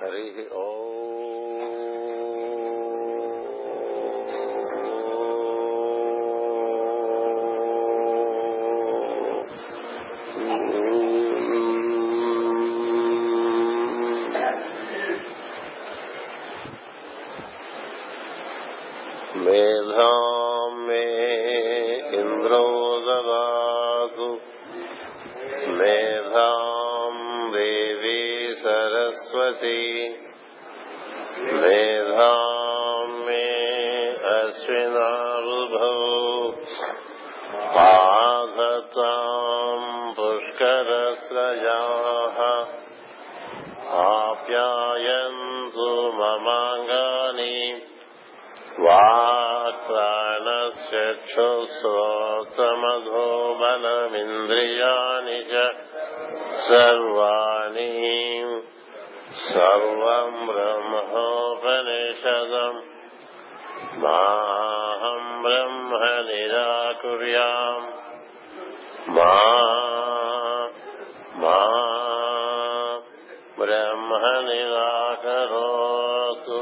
హరి ఓ మేధాం మే ఇంద్రో దదాతు మేధాం దేవీ సరస్వతి మేధాం మే అశ్వినార్భౌ పాధతాం పుష్కరస్రజాః ఆప్యాయంతు మమాంగాని వాక్ప్రాణశ్చక్షుస్శ్రోత్రమధో బలమింద్రియాణి చ సర్వాణి సర్వం బ్రహ్మోపనిషదం మాహం బ్రహ్మ నిరాకుర్యాం మా బ్రహ్మ నిరాకరోతు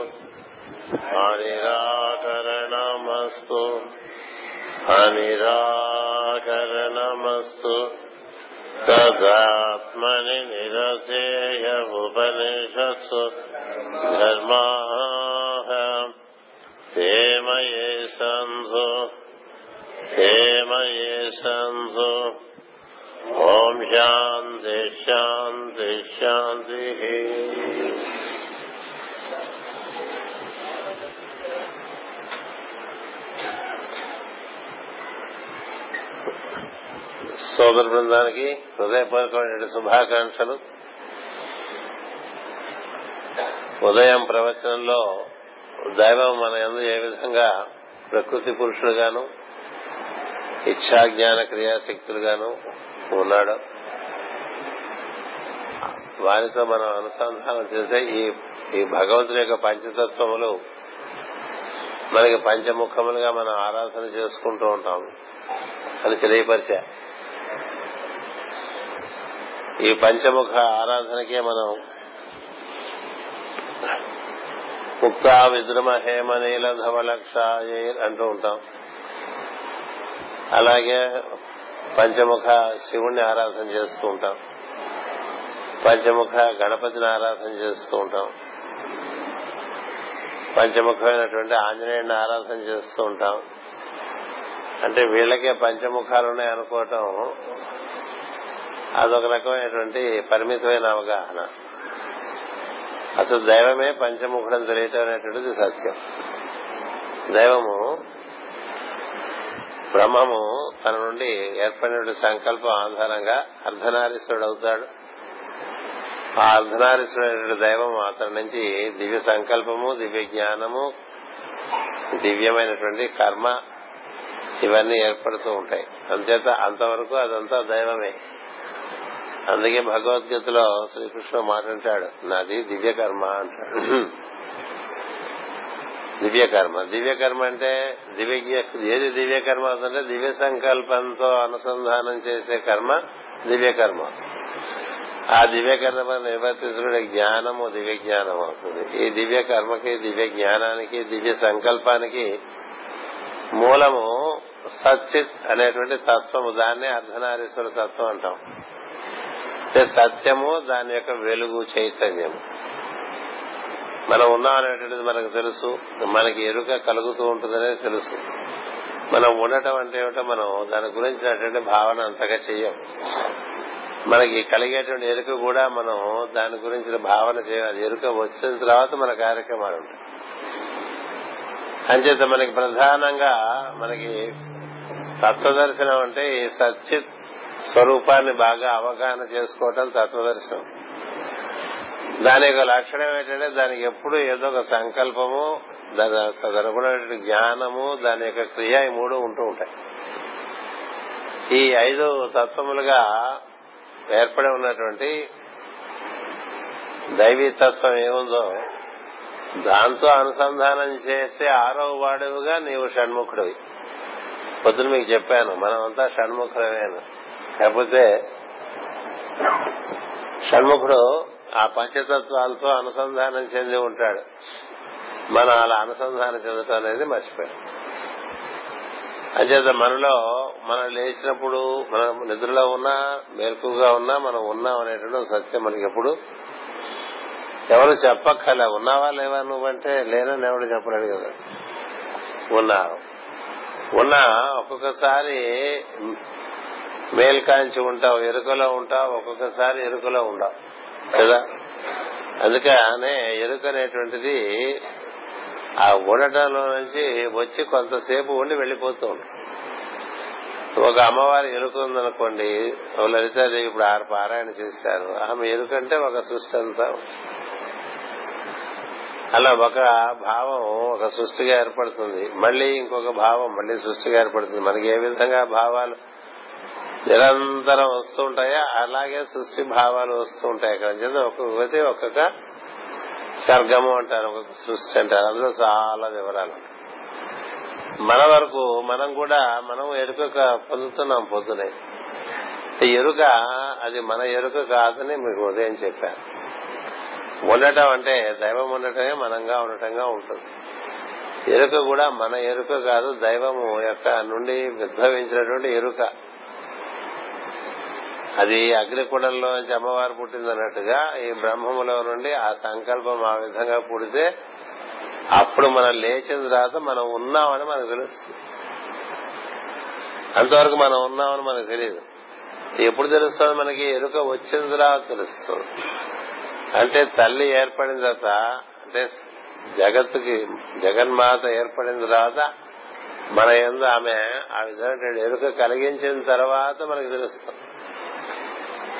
అనిరాకరణమస్తు అనిరాకరణమస్తు తదాత్మని నిరసేయ ఉపనిషత్సు ధర్మాః తేమయేషంసు ఓం శాంతి శాంతి శాంతిః. సోదర బృందానికి హృదయపూర్వకమైన శుభాకాంక్షలు. ఉదయం ప్రవచనంలో దైవం మన యందు ఏ విధంగా ప్రకృతి పురుషుడుగాను ఇచ్ఛా జ్ఞాన క్రియాశక్తులుగాను ఉన్నాడు, వారితో మనం అనుసంధానం చేసే ఈ భగవంతుని యొక్క పంచతత్వములు మనకి పంచముఖములుగా మనం ఆరాధన చేసుకుంటూ ఉంటాం అని తెలియపరిచా. ఈ పంచముఖ ఆరాధనకే మనం ముక్తా విద్రమ హేమనీల ధవలక్షాయే అంటూ ఉంటాం. అలాగే పంచముఖ శివుణ్ణి ఆరాధన చేస్తూ ఉంటాం, పంచముఖ గణపతిని ఆరాధన చేస్తూ ఉంటాం, పంచముఖమైనటువంటి ఆంజనేయుని ఆరాధన చేస్తూ ఉంటాం. అంటే వీళ్ళకే పంచముఖాలు ఉన్నాయి అనుకోవటం అదొక రకమైనటువంటి పరిమితమైన అవగాహన. అసలు దైవమే పంచముఖుడని తెలియటం అనేటువంటిది సత్యం. దైవము బ్రహ్మము తన నుండి ఏర్పడిన సంకల్పం ఆధారంగా అర్ధనారీశ్వరుడు అవుతాడు. ఆ అర్ధనారీశ్వరుడు దైవం అతని నుంచి దివ్య సంకల్పము, దివ్య జ్ఞానము, దివ్యమైనటువంటి కర్మ ఇవన్నీ ఏర్పడుతూ ఉంటాయి. అంచేత అంతవరకు అదంతా దైవమే. అందుకే భగవద్గీతలో శ్రీకృష్ణుడు మాట్లాడాడు, నాది దివ్య కర్మ అంటాడు. దివ్య కర్మ అంటే ఏది దివ్య కర్మ అవుతుందంటే దివ్య సంకల్పంతో అనుసంధానం చేసే కర్మ దివ్య కర్మ. ఆ దివ్య కర్మ నిర్వర్తించుకునే జ్ఞానము దివ్య జ్ఞానం అవుతుంది. ఈ దివ్య కర్మకి, దివ్య జ్ఞానానికి, దివ్య సంకల్పానికి మూలము సచ్చిత్ అనేటువంటి తత్వము. దాన్నే అర్ధనారీశ్వర తత్వం అంటాం. సత్యము, దాని యొక్క వెలుగు, చైతన్యము. మనం ఉన్నాం అనేటువంటిది మనకు తెలుసు, మనకి ఎరుక కలుగుతూ ఉంటుందనేది తెలుసు. మనం ఉండటం అంటే ఏమిటో మనం దాని గురించినటువంటి భావన అంతగా చెయ్యం. మనకి కలిగేటువంటి ఎరుక కూడా మనం దాని గురించిన భావన చేయాలి. ఎరుక వచ్చిన తర్వాత మన కార్యక్రమాలు ఉంటాయి. అంచేత మనకి ప్రధానంగా మనకి తత్వదర్శనం అంటే ఈ సచ్చిత్ స్వరూపాన్ని బాగా అవగాహన చేసుకోవటం తత్వదర్శనం. దాని యొక్క లక్షణం ఏంటంటే దానికి ఎప్పుడు ఏదో ఒక సంకల్పము, దాని తదనుగుణమైన జ్ఞానము, దాని యొక్క క్రియ, ఈ మూడు ఉంటూ ఉంటాయి. ఈ ఐదు తత్వములుగా ఏర్పడి ఉన్నటువంటి దైవీ తత్వం ఏముందో దాంతో అనుసంధానం చేసే ఆరవ వాడువుగా నీవు షణ్ముఖుడివి. పొద్దున మీకు చెప్పాను మనమంతా షణ్ముఖులమేను. కాకపోతే షణ్ముఖుడు ఆ పంచతత్వాలతో అనుసంధానం చెంది ఉంటాడు. మనం అలా అనుసంధానం చెందటం అనేది మర్చిపోయాం. అంచేత మనలో మనం లేచినప్పుడు, మనం నిద్రలో ఉన్నా మెలకుగా ఉన్నా మనం ఉన్నాం అనేటువంటి సత్యం మనకి ఎప్పుడు ఎవరు చెప్పక్కర్లే. ఉన్నావా లేవా నువ్వంటే లేనని ఎవడు చెప్పలేడు కదా. ఉన్నా ఒక్కొక్కసారి మేల్కాంచి ఉంటావు, ఎరుకలో ఉంటావు, ఒక్కొక్కసారి ఎరుకలో ఉండవు కదా. అందుకనే ఎరుక అనేటువంటిది ఆ ఉండటంలో నుంచి వచ్చి కొంతసేపు ఉండి వెళ్లిపోతూ ఉంటాం. ఒక అమ్మవారి ఎరుక ఉందనుకోండి, లలితాదేవి ఇప్పుడు 6 పారాయణ చేశారు, ఆమె ఎరుకంటే ఒక సృష్టి అంతా. అలా ఒక భావం ఒక సృష్టిగా ఏర్పడుతుంది, మళ్లీ ఇంకొక భావం మళ్లీ సృష్టిగా ఏర్పడుతుంది. మనకి ఏ విధంగా భావాలు నిరంతరం వస్తుంటాయో అలాగే సృష్టి భావాలు వస్తూ ఉంటాయి. అక్కడ చేత ఒక్కొక్కటి ఒక్కొక్క సర్గము అంటారు, ఒక్కొక్క సృష్టి అంటారు, అందులో చాలా వివరాలు. మన వరకు మనం కూడా మనం ఎరుక పొందుతున్నాం. పొద్దునే ఎరుక అది మన ఎరుక కాదని మీకు ఉదయం చెప్పాను. ఉండటం అంటే దైవం ఉండటమే మనంగా ఉండటంగా ఉంటుంది. ఎరుక కూడా మన ఎరుక కాదు, దైవము యొక్క నుండి ఉద్భవించినటువంటి ఎరుక. అది అగ్నికుడంలో అమ్మవారు పుట్టిందన్నట్టుగా ఈ బ్రహ్మములో నుండి ఆ సంకల్పం ఆ విధంగా పుడితే అప్పుడు మనం లేచిన తర్వాత మనం ఉన్నామని మనకు తెలుస్తుంది. అంతవరకు మనం ఉన్నామని మనకు తెలియదు. ఎప్పుడు తెలుస్తుంది మనకి? ఎరుక వచ్చిన తర్వాత తెలుస్తుంది. అంటే తల్లి ఏర్పడిన తర్వాత, అంటే జగత్తుకి జగన్మాత ఏర్పడిన తర్వాత మన యందు ఆమె ఆ విధంగా ఎరుక కలిగించిన తర్వాత మనకు తెలుస్తుంది.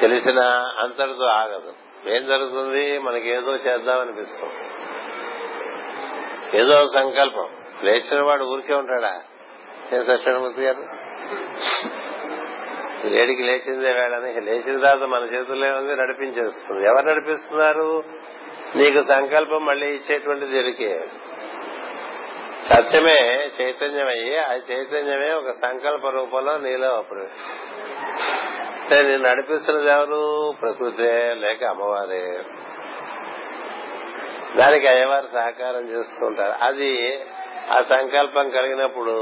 తెలిసిన అంతటితో ఆగదు. ఏం జరుగుతుంది? మనకి ఏదో చేద్దామనిపిస్తుంది, ఏదో సంకల్పం. లేచిన వాడు ఊరికే ఉంటాడా? ఏం సత్యమూర్తి గారు, లేడికి లేచిందే వేళని లేచిన తర్వాత మన చేతుల్లో ఉంది, నడిపించేస్తుంది. ఎవరు నడిపిస్తున్నారు? నీకు సంకల్పం మళ్లీ ఇచ్చేటువంటి జరిగే సత్యమే చైతన్యమయ్యి ఆ చైతన్యమే ఒక సంకల్ప రూపంలో నీలో ప్రవేశిస్తుంది. నేను నడిపిస్తున్నది ఎవరు? ప్రకృతే లేక అమ్మవారే. దానికి అయ్యవారు సహకారం చేస్తుంటారు. అది ఆ సంకల్పం కలిగినప్పుడు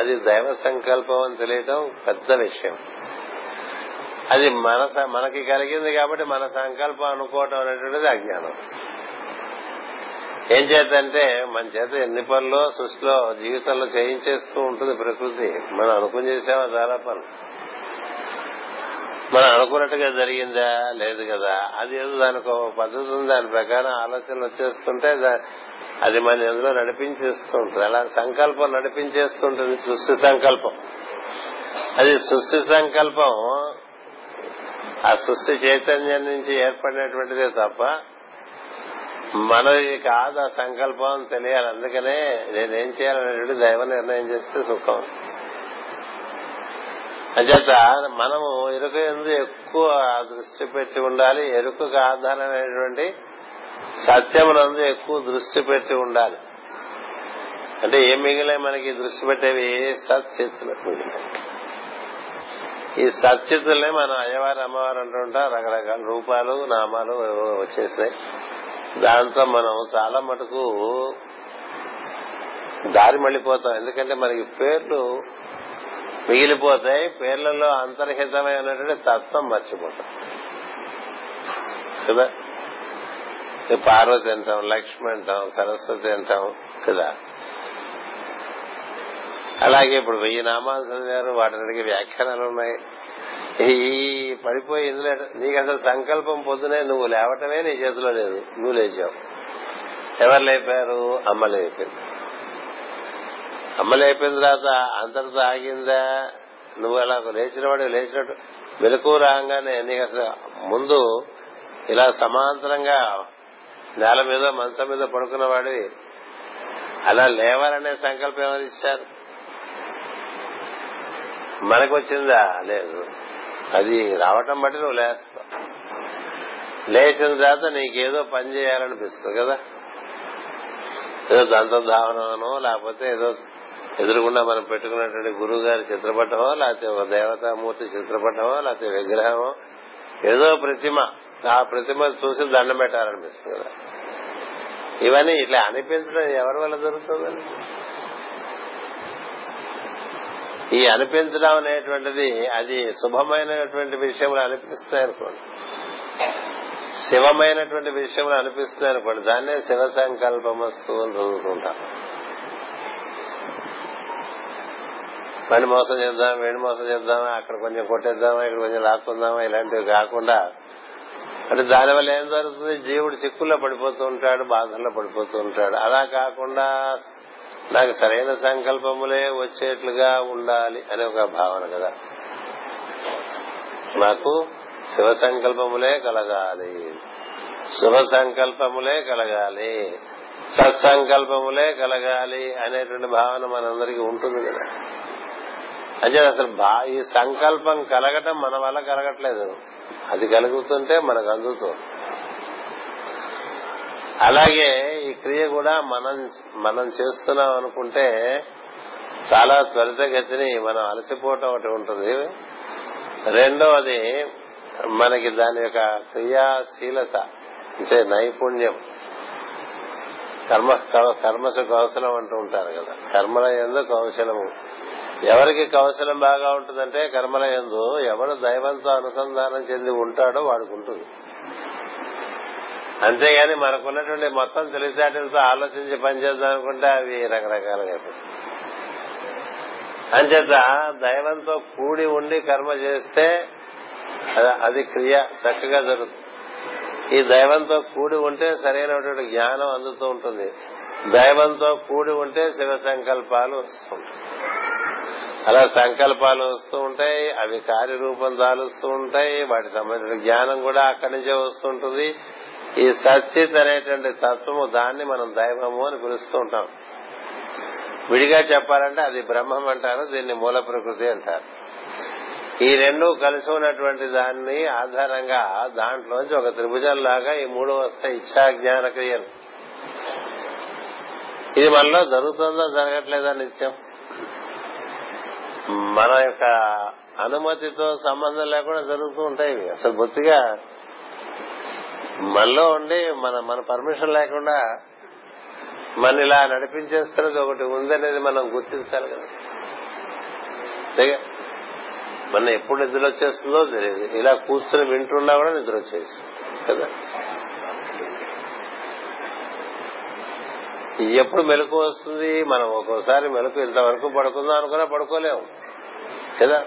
అది దైవ సంకల్పం అని తెలియటం పెద్ద విషయం. అది మనకి కలిగింది కాబట్టి మన సంకల్పం అనుకోవటం అనేటువంటిది అజ్ఞానం. ఏం చేతంటే మన చేత ఎన్ని పనులు సృష్టిలో జీవితంలో చేయించేస్తూ ఉంటుంది ప్రకృతి. మనం అనుకుని చేసామా చాలా పనులు? మనం అనుకున్నట్టుగా జరిగిందా? లేదు కదా. అది ఏదో దానికి ఒక పద్ధతి ఉంది, దాని ప్రకారం ఆలోచనలు వచ్చేస్తుంటే అది మన ఎందులో నడిపించేస్తూ ఉంటుంది. అలా సంకల్పం నడిపించేస్తుంటుంది, సృష్టి సంకల్పం. అది సృష్టి సంకల్పం ఆ సృష్టి చైతన్యం నుంచి ఏర్పడినటువంటిదే తప్ప మనది కాదు ఆ సంకల్పం అని తెలియాలి. అందుకనే నేనేం చేయాలనేటువంటి దైవ నిర్ణయం చేస్తే సుఖం. అంచేత మనము ఎరుక ఎందు ఎక్కువ దృష్టి పెట్టి ఉండాలి. ఎరుకకు ఆధారమైనటువంటి సత్యమునందు ఎక్కువ దృష్టి పెట్టి ఉండాలి. అంటే ఏం మిగిలే మనకి దృష్టి పెట్టేవి? సత్చిత్తులు. ఈ సత్చిత్తులనే మనం అయ్యవారు అమ్మవారు అంటుంటాం. రకరకాల రూపాలు నామాలు వచ్చేసాయి. దాంతో మనం చాలా మటుకు దారి మళ్లిపోతాం. ఎందుకంటే మనకి పేర్లు మిగిలిపోతాయి, పేర్లలో అంతర్హితమైనటువంటి తత్వం మర్చిపోతాం కదా. పార్వతి అంటాం, లక్ష్మి అంటాం, సరస్వతి అంటాం కదా. అలాగే ఇప్పుడు 1000 నామాలు చదివారు, వాటికి వ్యాఖ్యానాలు ఉన్నాయి. ఈ పడిపోయి ఇందులో నీకు అసలు సంకల్పం పొద్దునే నువ్వు లేవటమే నీ చేతిలో లేదు. నువ్వు లేచావు. ఎవరు లేపారు? అమ్మ లేపింది. అమ్మ లేపిన తర్వాత అంతటితో ఆగిందా? నువ్వు అలా లేచిన వాడు లేచినట్టు మెలకు రాగానే నీకు అసలు ముందు ఇలా సమాంతరంగా నేల మీద మంచం మీద పడుకున్నవాడివి. అలా లేవాలనే సంకల్పం ఎవరు ఇచ్చారు? మనకు వచ్చిందా? లేదు. అది రావటం బట్టి నువ్వు లేస్తావు. లేచిన తర్వాత నీకేదో పని చేయాలనిపిస్తుంది కదా. ఏదో దంతధావనమనో, లేకపోతే ఏదో ఎదురుగుండా మనం పెట్టుకున్నటువంటి గురువు గారి చిత్రపటమో, లేకపోతే ఒక దేవతామూర్తి చిత్రపటమో, లేకపోతే విగ్రహమో, ఏదో ప్రతిమ ఆ ప్రతిమ చూసి దండం పెట్టాలనిపిస్తుంది కదా. ఇవన్నీ ఇట్లా అనిపించడం ఎవరి వల్ల జరుగుతుందండి? ఈ అనిపించడం అనేటువంటిది అది శుభమైనటువంటి విషయంలో అనిపిస్తున్నాయి అనుకోండి, శివమైనటువంటి విషయంలో అనిపిస్తున్నాయి అనుకోండి, దాన్నే శివ సంకల్పమస్తు అని చదువుకుంటాం. పని మోసం చేద్దాం, వేడి మోసం చేద్దామా, అక్కడ కొంచెం కొట్టేద్దామా, ఇక్కడ కొంచెం లాక్కుందామా, ఇలాంటివి కాకుండా అంటే దానివల్ల ఏం జరుగుతుంది, జీవుడు చిక్కుల్లో పడిపోతూ ఉంటాడు, బాధల్లో పడిపోతూ ఉంటాడు. అలా కాకుండా నాకు సరైన సంకల్పములే వచ్చేట్లుగా ఉండాలి అనే ఒక భావన కదా, నాకు శివ సంకల్పములే కలగాలి, శుభ సంకల్పములే కలగాలి, సత్సంకల్పములే కలగాలి అనేటువంటి భావన మనందరికీ ఉంటుంది కదా. అంటే అసలు ఈ సంకల్పం కలగటం మన వల్ల కలగట్లేదు, అది కలుగుతుంటే మనకు అందుతుంది. అలాగే ఈ క్రియ కూడా మనం చేస్తున్నాం అనుకుంటే చాలా త్వరితగతిని మనం అలసిపోవటం ఒకటి ఉంటుంది. రెండవది మనకి దాని యొక్క క్రియాశీలత అంటే నైపుణ్యం, కర్మసు కౌశలం అంటూ ఉంటారు కదా, కర్మల యందు కౌశలము. ఎవరికి కౌశలం బాగా ఉంటుందంటే కర్మల యందు ఎవరు దైవంతో అనుసంధానం చెంది ఉంటాడో వాడికి ఉంటుంది. అంతేగాని మనకున్నటువంటి మొత్తం తెలివితేటలతో ఆలోచించి పనిచేద్దాం అనుకుంటే అవి రకరకాలుగా అంచేత దైవంతో కూడి ఉండి కర్మ చేస్తే అది క్రియ చక్కగా జరుగుతుంది. ఈ దైవంతో కూడి ఉంటే సరైనటువంటి జ్ఞానం అందుతూ ఉంటుంది, దైవంతో కూడి ఉంటే శివ సంకల్పాలు వస్తూ ఉంటాయి. అలా సంకల్పాలు వస్తూ ఉంటాయి, అవి కార్యరూపం దాలుస్తూ ఉంటాయి, వాటికి సంబంధించిన జ్ఞానం కూడా అక్కడి నుంచే వస్తుంటుంది. ఈ సచ్చిత్ అనేటువంటి తత్వము, దాన్ని మనం దైవము అని పిలుస్తూ ఉంటాం. విడిగా చెప్పాలంటే అది బ్రహ్మం అంటారు, దీన్ని మూల ప్రకృతి అంటారు. ఈ రెండు కలిసి ఉన్నటువంటి దాన్ని ఆధారంగా దాంట్లోంచి ఒక త్రిభుజం లాగా ఈ మూడు వస్తాయి ఇచ్ఛా జ్ఞాన క్రియలు. ఇది మనలో జరుగుతుందో జరగట్లేదా నిత్యం, మన యొక్క అనుమతితో సంబంధం లేకుండా జరుగుతూ ఉంటాయి. అసలు బొత్తిగా మనలో ఉండి మన పర్మిషన్ లేకుండా మన ఇలా నడిపించేస్తున్నది ఒకటి ఉందనేది మనం గుర్తించాలి కదా. అంతేగా, మన ఎప్పుడు నిద్ర వచ్చేస్తుందో తెలియదు, ఇలా కూర్చుని వింటున్నా కూడా నిద్ర వచ్చేస్తుంది కదా. ఎప్పుడు మెలకు వస్తుంది, మనం ఒక్కోసారి మెలకు ఇంతవరకు పడుకుందాం అనుకున్నా పడుకోలేము కదా.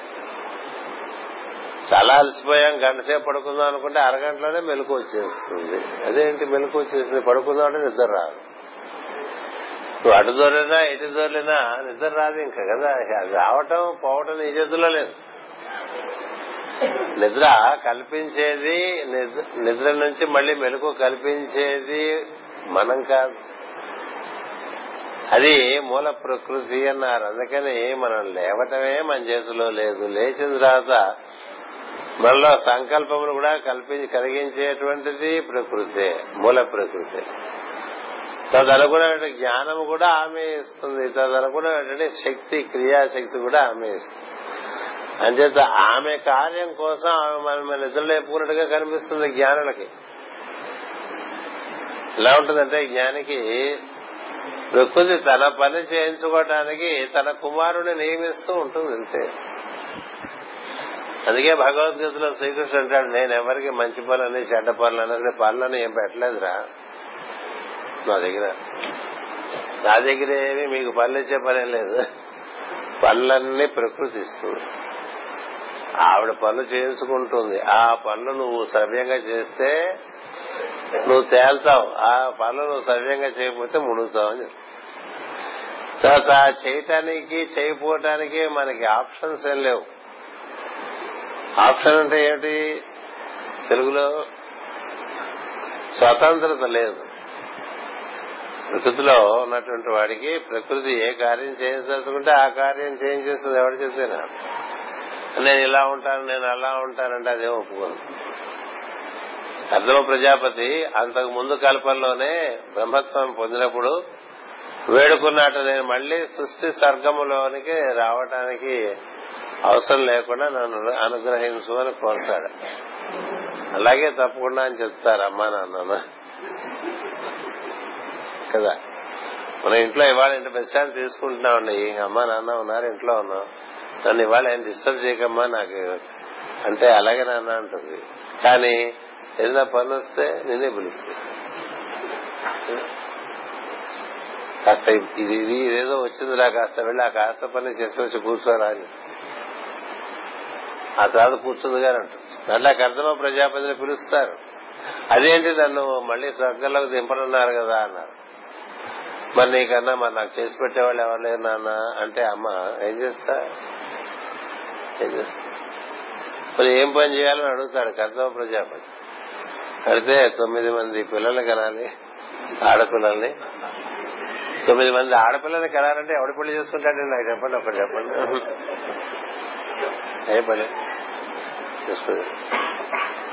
చాలా అలసిపోయాం, గంటసేపు పడుకుందాం అనుకుంటే అరగంటలోనే మెలకు వచ్చేస్తుంది. అదేంటి మెలకు వచ్చేస్తుంది, పడుకుందాం అంటే నిద్ర రాదు. నువ్వు అటు దొరినా ఇటు దొరినా నిద్ర రాదు ఇంకా కదా. రావటం పోవటం నీ చేతుల్లో లేదు. నిద్ర కల్పించేది, నిద్ర నుంచి మళ్లీ మెలకు కల్పించేది మనం కాదు, అది మూల ప్రకృతి అన్నారు. అందుకని మనం లేవటమే మన చేతిలో లేదు. లేచిన తర్వాత మనలో సంకల్పములు కూడా కలిగించేటువంటిది ప్రకృతే, మూల ప్రకృతి. తదనుగుణమైన జ్ఞానం కూడా ఆమె ఇస్తుంది, తదనుగుణమైన శక్తి, క్రియాశక్తి కూడా ఆమె ఇస్తుంది. అంచేత ఆమె కార్యం కోసం ఆమె మన నిద్రలేపుకున్నట్టుగా కనిపిస్తుంది జ్ఞానులకి. ఎలా ఉంటుందంటే జ్ఞానికి ప్రకృతి తన పని చేయించుకోవటానికి తన కుమారుని నియమిస్తూ ఉంటుంది అంతే. అందుకే భగవద్గీతలో శ్రీకృష్ణుడు అంటాడు, నేను ఎవరికి మంచి పనులని చెడ్డ పనులని పనులను ఏం పెట్టలేదురా, నా దగ్గర ఏమి మీకు పనులు ఇచ్చే పనే లేదు, పనులన్నీ ప్రకృతి ఇస్తుంది. ఆవిడ పనులు చేయించుకుంటుంది, ఆ పనులు నువ్వు సవ్యంగా చేస్తే నువ్వు తేల్తావు, ఆ పనులు నువ్వు సవ్యంగా చేయకపోతే మునుగుతావు అని చెప్తావు. తర్వాత చేయటానికి చేయకపోవటానికి మనకి ఆప్షన్స్ ఏం లేవు. ఆప్షన్ అంటే ఏమిటి, తెలుగులో స్వతంత్రత లేదు. ప్రకృతిలో ఉన్నటువంటి వాడికి ప్రకృతి ఏ కార్యం చేయించదలుచుకుంటే ఆ కార్యం చేయించేస్తుంది. ఎవరు చేసినా నేను ఇలా ఉంటాను, నేను అలా ఉంటానంటే అదే ఒప్పుకోను. అర్ధమ ప్రజాపతి అంతకు ముందు కల్పంలోనే బ్రహ్మత్వం పొందినప్పుడు వేడుకున్నట్టు నేను మళ్లీ సృష్టి స్వర్గములోనికి రావటానికి అవసరం లేకుండా నన్ను అనుగ్రహించు అని కోరుతాడు. అలాగే తప్పకుండా అని చెప్తారు అమ్మా నాన్న కదా. మనం ఇంట్లో ఇవాళ ఇంత విశ్రాంతి తీసుకుంటున్నామండి, అమ్మా నాన్న ఉన్నారు ఇంట్లో ఉన్నాం, నన్ను ఇవాళ ఏం డిస్టర్బ్ చేయకమ్మా నాకు అంటే అలాగే నాన్న అంటుంది. కానీ ఏదైనా పనులు వస్తే నేనే పిలుస్తాను, కాస్త ఇది ఇది ఇదేదో వచ్చిందిలా కాస్త వెళ్ళి ఆ కాస్త పని చేసి వచ్చి కూర్చోరా అని, ఆ తర్వాత కూర్చుంది గారు అంటుంది. అట్లా కర్దమ ప్రజాపతిని పిలుస్తారు. అదేంటి నన్ను మళ్లీ స్వర్గంలోకి దింపనున్నారు కదా అన్నారు. మరి నీకన్నా మరి నాకు చేసి పెట్టేవాళ్ళు ఎవరు లేరు నాన్న అంటే, అమ్మ ఏం చేస్తా మరి ఏం పని చేయాలని అడుగుతాడు కర్దమ ప్రజాపతి. అడిగితే 9 మంది పిల్లల్ని కనాలి, ఆడపిల్లల్ని. 9 మంది ఆడపిల్లల్ని కనాలంటే ఎవడు పెళ్లి చేసుకుంటాడండి నాకు చెప్పండి, ఒకటి చెప్పండి. ఏ పని చేసుకో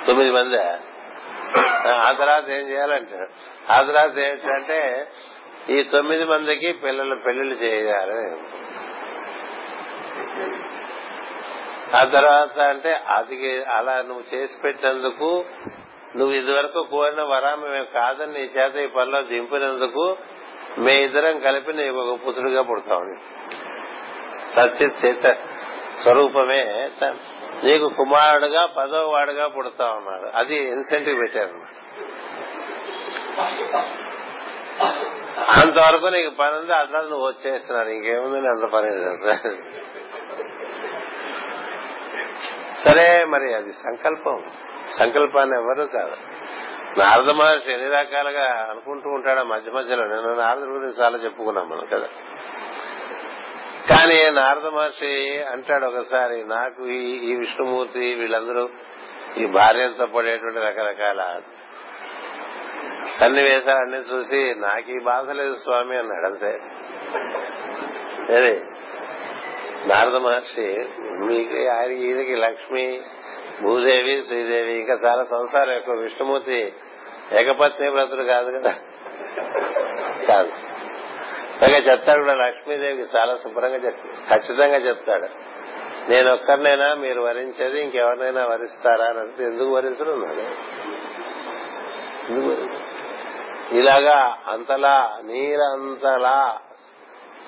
9 మంది. ఆ తర్వాత ఏం చేయాలంటే, ఆ తర్వాత ఏంటంటే ఈ 9 మందికి పిల్లలు పెళ్లిళ్ళు చేయాలి. ఆ తర్వాత అంటే అది అలా నువ్వు చేసి పెట్టినందుకు, నువ్వు ఇదివరకు కోరిన వరాన్ని మేము కాదని నీ చేత ఈ పనిలో దింపినందుకు మే ఇద్దరం కలిపి నీకు ఒక పుత్రుడిగా పుడతావు. సచిత్ చేత స్వరూపమే నీకు కుమారుడుగా 10వ వాడుగా పుడతా ఉన్నాడు. అది ఇన్సెంటివ్ పెట్టారు. అంతవరకు నీకు పని ఉంది, అట్లా నువ్వు వచ్చేస్తున్నాను, ఇంకేముందని అంత పని. సరే మరి అది సంకల్పం, సంకల్పాన్ని ఎవరు కాదు. నారద మహర్షి ఎన్ని రకాలుగా అనుకుంటూ ఉంటాడు మధ్య మధ్యలో. నేను నారదుడి గురించి చాలా చెప్పుకున్నాం మనం కదా. కానీ నారద మహర్షి అంటాడు ఒకసారి, నాకు ఈ విష్ణుమూర్తి వీళ్ళందరూ ఈ భార్యతో పడేటువంటి రకరకాల సన్నివేశాలన్నీ చూసి నాకు ఈ బాధ లేదు స్వామి అన్నాడు. అంతే నారద మహర్షి. మీకు ఆయన ఈయనకి లక్ష్మి, భూదేవి, శ్రీదేవి, ఇంకా చాలా సంసారం ఎక్కువ. విష్ణుమూర్తి ఏకపత్ని వ్రతుడు కాదు కదా, కాదు. అలాగే చెప్తాడు కూడా లక్ష్మీదేవికి చాలా శుభ్రంగా ఖచ్చితంగా చెప్తాడు, నేను ఒక్కరినైనా మీరు వరించేది ఇంకెవరినైనా వరిస్తారా అని. అంటే ఎందుకు వరించడం నాడు, ఇలాగా అంతలా నీరంతలా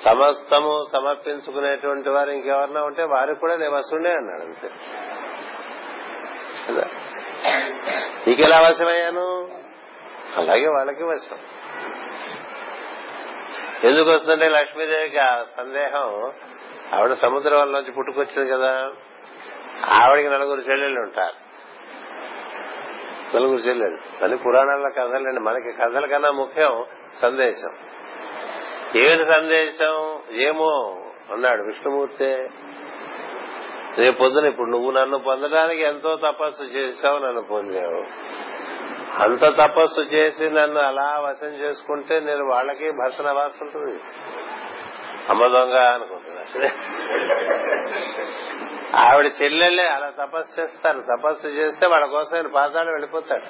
సమస్తము సమర్పించుకునేటువంటి వారు ఇంకెవరన్నా ఉంటే వారికి కూడా నేను వస్తుండే అన్నాడు. అంతే కదా, నీకెలా వశమయ్యాను అలాగే వాళ్ళకి వశం. ఎందుకు వస్తుందంటే లక్ష్మీదేవికి ఆ సందేహం, ఆవిడ సముద్రంలోంచి పుట్టుకొచ్చింది కదా. ఆవిడకి 4 చెల్లెళ్ళు ఉంటారు, 4 చెల్లెలు అని పురాణాల కథలండి. మనకి కథల కన్నా ముఖ్యం సందేశం. ఏమిటి సందేశం? ఏమో అన్నాడు విష్ణుమూర్తి, రేపు పొద్దున ఇప్పుడు నువ్వు నన్ను పొందడానికి ఎంతో తపస్సు చేశావు, నన్ను పొందావు. అంత తపస్సు చేసి నన్ను అలా వశం చేసుకుంటే నేను వాళ్ళకి భర్తన వాసన ఉంటుంది, అమ్మ దొంగ అనుకుంటున్నా. ఆవిడ చెల్లెళ్ళే అలా తపస్సు చేస్తాను. తపస్సు చేస్తే వాళ్ళ కోసం నేను పాతాళం వెళ్ళిపోతాడు.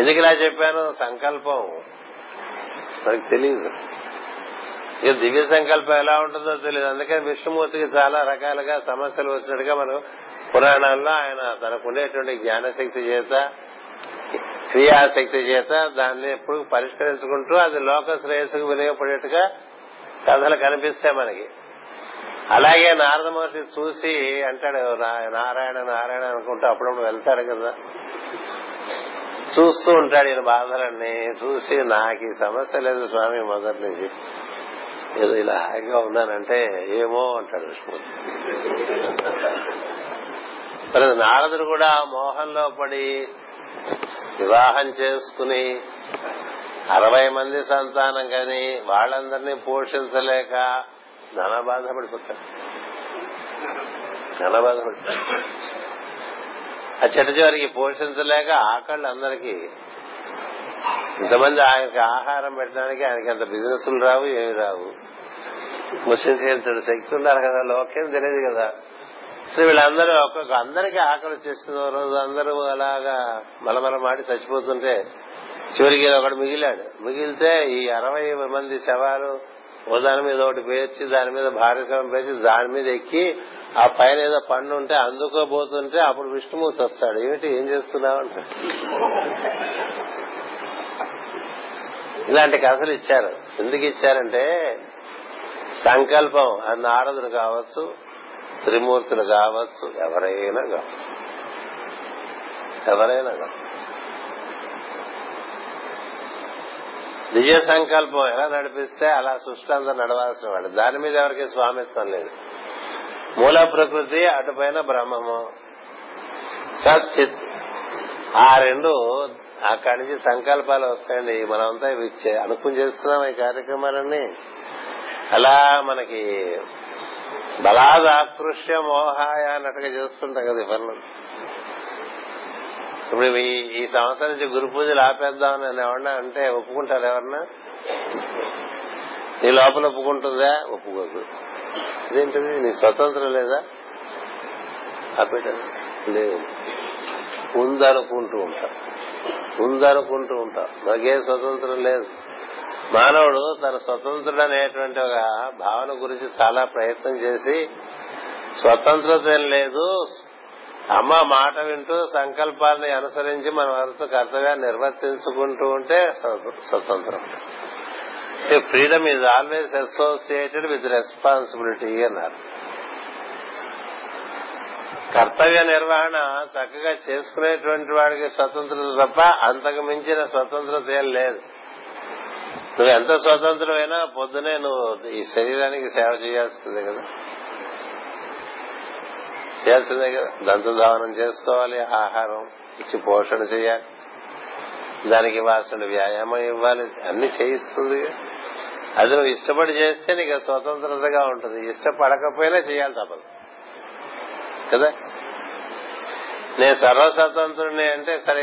ఎందుకు ఇలా చెప్పాను? సంకల్పం మనకు తెలియదు, దివ్య సంకల్పం ఎలా ఉంటుందో తెలియదు. అందుకని విష్ణుమూర్తికి చాలా రకాలుగా సమస్యలు వచ్చినట్టుగా మనం పురాణాల్లో ఆయన తనకుండేటువంటి జ్ఞానశక్తి చేత, క్రియాశక్తి చేత దాన్ని ఎప్పుడు పరిష్కరించుకుంటూ అది లోక శ్రేయస్సుకు వినియోగపడేట్టుగా కథలు కనిపిస్తాయి మనకి. అలాగే నారద మహర్షి చూసి అంటాడు, నారాయణ నారాయణ అనుకుంటూ అప్పుడప్పుడు వెళ్తాడు కదా. చూస్తూ ఉంటాడు ఈయన బాధలన్నీ చూసి, నాకు ఈ సమస్య లేదు స్వామి మొదటి నుంచి, ఏదో ఇలా హాయిగా ఉన్నానంటే ఏమో అంటాడు విష్ణుమూర్తి. మరి నారదుడు కూడా మోహంలో పడి వివాహం చేసుకుని 60 మంది సంతానం కాని వాళ్ళందరినీ పోషించలేక నానా బాధపడిపోతాడు. ఆ చెట్టు చివరికి పోషించలేక ఆకళ్ళు అందరికీ, ఇంతమంది ఆయనకి ఆహారం పెట్టడానికి ఆయనకి అంత బిజినెస్లు రావు, ఏమి రావు. ముస్లిం శక్తి ఉన్నారు కదా, లోకేం తెలియదు కదా. సో వీళ్ళందరూ ఒక్కొక్క అందరికీ ఆకలి చేస్తున్న రోజు అందరూ అలాగా మలమల మాడి చచ్చిపోతుంటే చివరికి ఒకడు మిగిలాడు. మిగిలితే ఈ 60 మంది శవాలు ఓ దాని మీద ఒకటి పేర్చి దాని మీద భారస్వామ్యం పేర్చి దాని మీద ఎక్కి ఆ పైన ఏదో పండు ఉంటే అందుకోబోతుంటే అప్పుడు విష్ణుమూర్తి వస్తాడు. ఏమిటి ఏం చేస్తున్నావు అంటే ఇలాంటి కథలు ఇచ్చారు. ఎందుకు ఇచ్చారంటే సంకల్పం నారదుడు కావచ్చు, త్రిమూర్తులు కావచ్చు, ఎవరైనా కావచ్చు దివ్య సంకల్పం ఎలా నడిపిస్తే అలా సృష్టి అంతా నడవాల్సిన వాళ్ళు. దాని మీద ఎవరికి స్వామిత్వం లేదు. మూల ప్రకృతి, అటుపైన బ్రహ్మము, సచ్చిత్, ఆ రెండు. అక్కడి నుంచి సంకల్పాలు వస్తాయండి. మనమంతా ఇవి అనుకుని చేస్తున్నాం ఈ కార్యక్రమాలన్నీ. అలా మనకి బలాద్ ఆకృష్య మోహాయ అన్నట్టుగా చేస్తుంటాం కదా పనులు. ఇప్పుడు ఈ సంవత్సరం నుంచి గురు పూజలు ఆపేద్దామని నేను ఎవరన్నా అంటే ఒప్పుకుంటారు ఎవరన్నా? నీ లోపల ఒప్పుకుంటుందా? ఒప్పుకోదు. ఇదేంటిది, నీ స్వతంత్రం లేదా? లేదు, ఉందనుకుంటూ ఉంటాం. నాకే స్వతంత్రం లేదు. మానవుడు తన స్వతంత్రుడు అనేటువంటి ఒక భావన గురించి చాలా ప్రయత్నం చేసి స్వతంత్రత లేదు. అమ్మ మాట వింటూ సంకల్పాలని అనుసరించి మన వారితో కర్తవ్యాన్ని నిర్వర్తించుకుంటూ ఉంటే స్వతంత్రం. Freedom is always associated with responsibility అన్నారు. కర్తవ్య నిర్వహణ చక్కగా చేసుకునేటువంటి వాడికి స్వతంత్రత తప్ప అంతకు మించిన స్వతంత్రత ఏం లేదు. నువ్వు ఎంత స్వతంత్రమైనా పొద్దునే నువ్వు ఈ శరీరానికి సేవ చేయాల్సిందే కదా. దంతధావనం చేసుకోవాలి, ఆహారం ఇచ్చి పోషణ చేయాలి, దానికి వాసన వ్యాయామం ఇవ్వాలి, అన్ని చేయిస్తుంది. అది నువ్వు ఇష్టపడి చేస్తే నీకు స్వతంత్రతగా ఉంటుంది. ఇష్టపడకపోయినా చేయాలి తప్పదు కదా. నేను సర్వస్వతంత్రుడిని అంటే సరే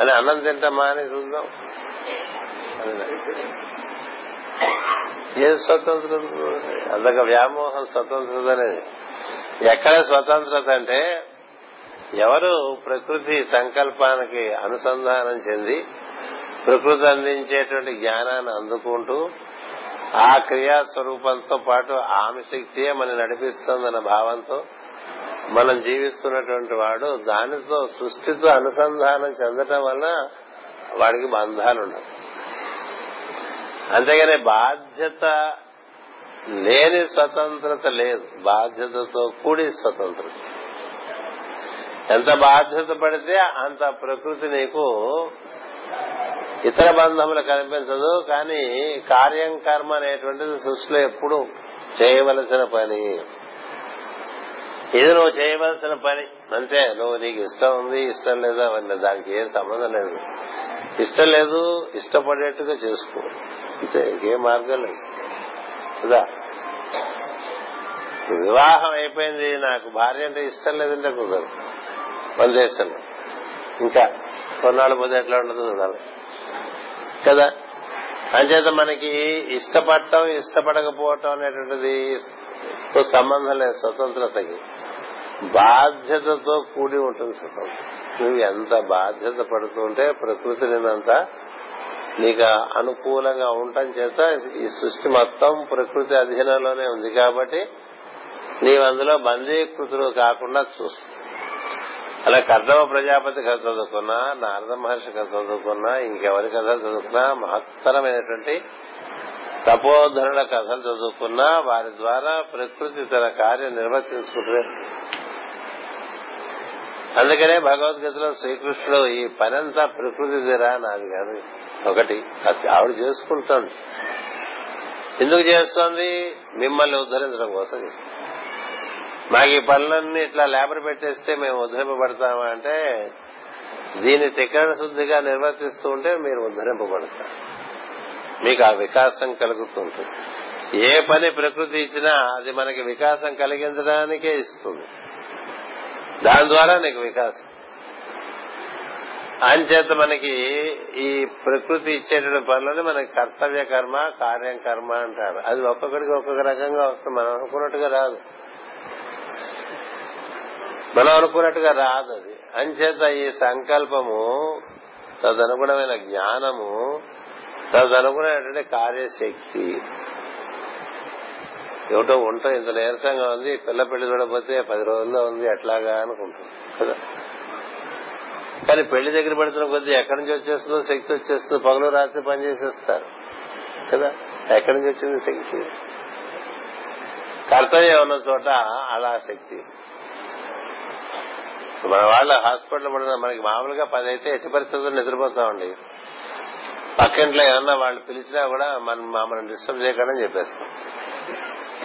అని అన్నం తింటామా అని చూద్దాం. ఏ స్వతంత్రం అదొక వ్యామోహం. స్వతంత్రత అనేది ఎక్కడ స్వతంత్రత అంటే ఎవరు ప్రకృతి సంకల్పానికి అనుసంధానం చెంది ప్రకృతి అందించేటువంటి జ్ఞానాన్ని అందుకుంటూ ఆ క్రియాస్వరూపంతో పాటు ఆమె శక్తియే మనం నడిపిస్తుందన్న భావంతో మనం జీవిస్తున్నటువంటి వాడు దానితో సృష్టితో అనుసంధానం చెందటం వల్ల వాడికి బంధాలు ఉండవు. అంతేగాని బాధ్యత లేని స్వతంత్రత లేదు. బాధ్యతతో కూడి స్వతంత్రత. ఎంత బాధ్యత పడితే అంత ప్రకృతి నీకు ఇతర బంధములు కనిపించదు. కానీ కార్యం కర్మ అనేటువంటిది సృష్టిలో ఎప్పుడు చేయవలసిన పని. ఇది నువ్వు చేయవలసిన పని అంతే. నువ్వు నీకు ఇష్టం ఉంది, ఇష్టం లేదు అవన్నీ దానికి ఏం సంబంధం లేదు. ఇష్టం లేదు, ఇష్టపడేట్టుగా చేసుకో అంతే. ఏ మార్గం లేదు కదా. వివాహం అయిపోయింది, నాకు భార్య అంటే ఇష్టం లేదంటే కుదరదు మన దేశంలో. ఇంకా కొన్నాళ్ళు పోతే ఎట్లా ఉండదు కదా. అంచేత మనకి ఇష్టపడటం ఇష్టపడకపోవటం అనేటువంటిది సంబంధం లేదు స్వతంత్రతకి. బాధ్యతతో కూడి ఉంటుంది స్వతంత్రం. నువ్వు ఎంత బాధ్యత పడుతుంటే ప్రకృతి నేనంతా నీకు అనుకూలంగా ఉండటం చేత ఈ సృష్టి మొత్తం ప్రకృతి అధీనంలోనే ఉంది కాబట్టి నీవు అందులో బందీకృతులు కాకుండా చూస్తుంది. అలా కర్ణవ ప్రజాపతి కథ చదువుకున్నా, నారద మహర్షి కథ చదువుకున్నా, ఇంకెవరి కథలు చదువుకున్నా, మహత్తరమైనటువంటి తపోధనుల కథలు చదువుకున్నా వారి ద్వారా ప్రకృతి తన కార్యం నిర్వర్తించుకుంటే. అందుకనే భగవద్గీతలో శ్రీకృష్ణుడు ఈ పనంతా ప్రకృతి దిరా నాది కాదు ఒకటి ఆవిడ చేసుకుంటాడు. ఎందుకు చేస్తోంది? మిమ్మల్ని ఉద్ధరించడం కోసం. మాకు ఈ పనులన్నీ ఇట్లా లేబర్ పెట్టేస్తే మేము ఉద్ధరింపబడతామా అంటే దీన్ని తిక్కన శుద్ధిగా నిర్వర్తిస్తూ ఉంటే మీరు ఉద్ధరింపబడతారు, మీకు ఆ వికాసం కలుగుతుంటుంది. ఏ పని ప్రకృతి ఇచ్చినా అది మనకి వికాసం కలిగించడానికే ఇస్తుంది. దాని ద్వారా నీకు వికాసం. అంచేత మనకి ఈ ప్రకృతి ఇచ్చేటువంటి పనులని మనకి కర్తవ్య కర్మ, కార్యం కర్మ అంటారు. అది ఒక్కొక్కడికి ఒక్కొక్క రకంగా వస్తుంది. మనం అనుకున్నట్టుగా రాదు అది. అంచేత ఈ సంకల్పము, తదనుగుణమైన జ్ఞానము, తదనుగుణమైనటువంటి కార్యశక్తి, ఏమిటో ఉండటం ఇంత నీరసంగా ఉంది, పిల్ల పెళ్లి చూడకపోతే 10 రోజుల్లో ఉంది ఎట్లాగా అనుకుంటుంది కదా. కానీ పెళ్లి దగ్గర పెడుతున్న కొద్దీ ఎక్కడి నుంచి వచ్చేస్తుందో శక్తి వచ్చేస్తుందో, పగలు రాత్రి పనిచేసేస్తారు కదా, ఎక్కడి నుంచి వచ్చింది శక్తి. కర్తవ్యం ఉన్న చోట అలా శక్తి. మన వాళ్ళ హాస్పిటల్ పడిన మనకి మామూలుగా 10 అయితే ఎట్టి పరిస్థితుల్లో నిద్రపోతామండి. పక్కింట్లో ఏమన్నా వాళ్ళు పిలిచినా కూడా మనం డిస్టర్బ్ చేయకుండా చెప్పేస్తాం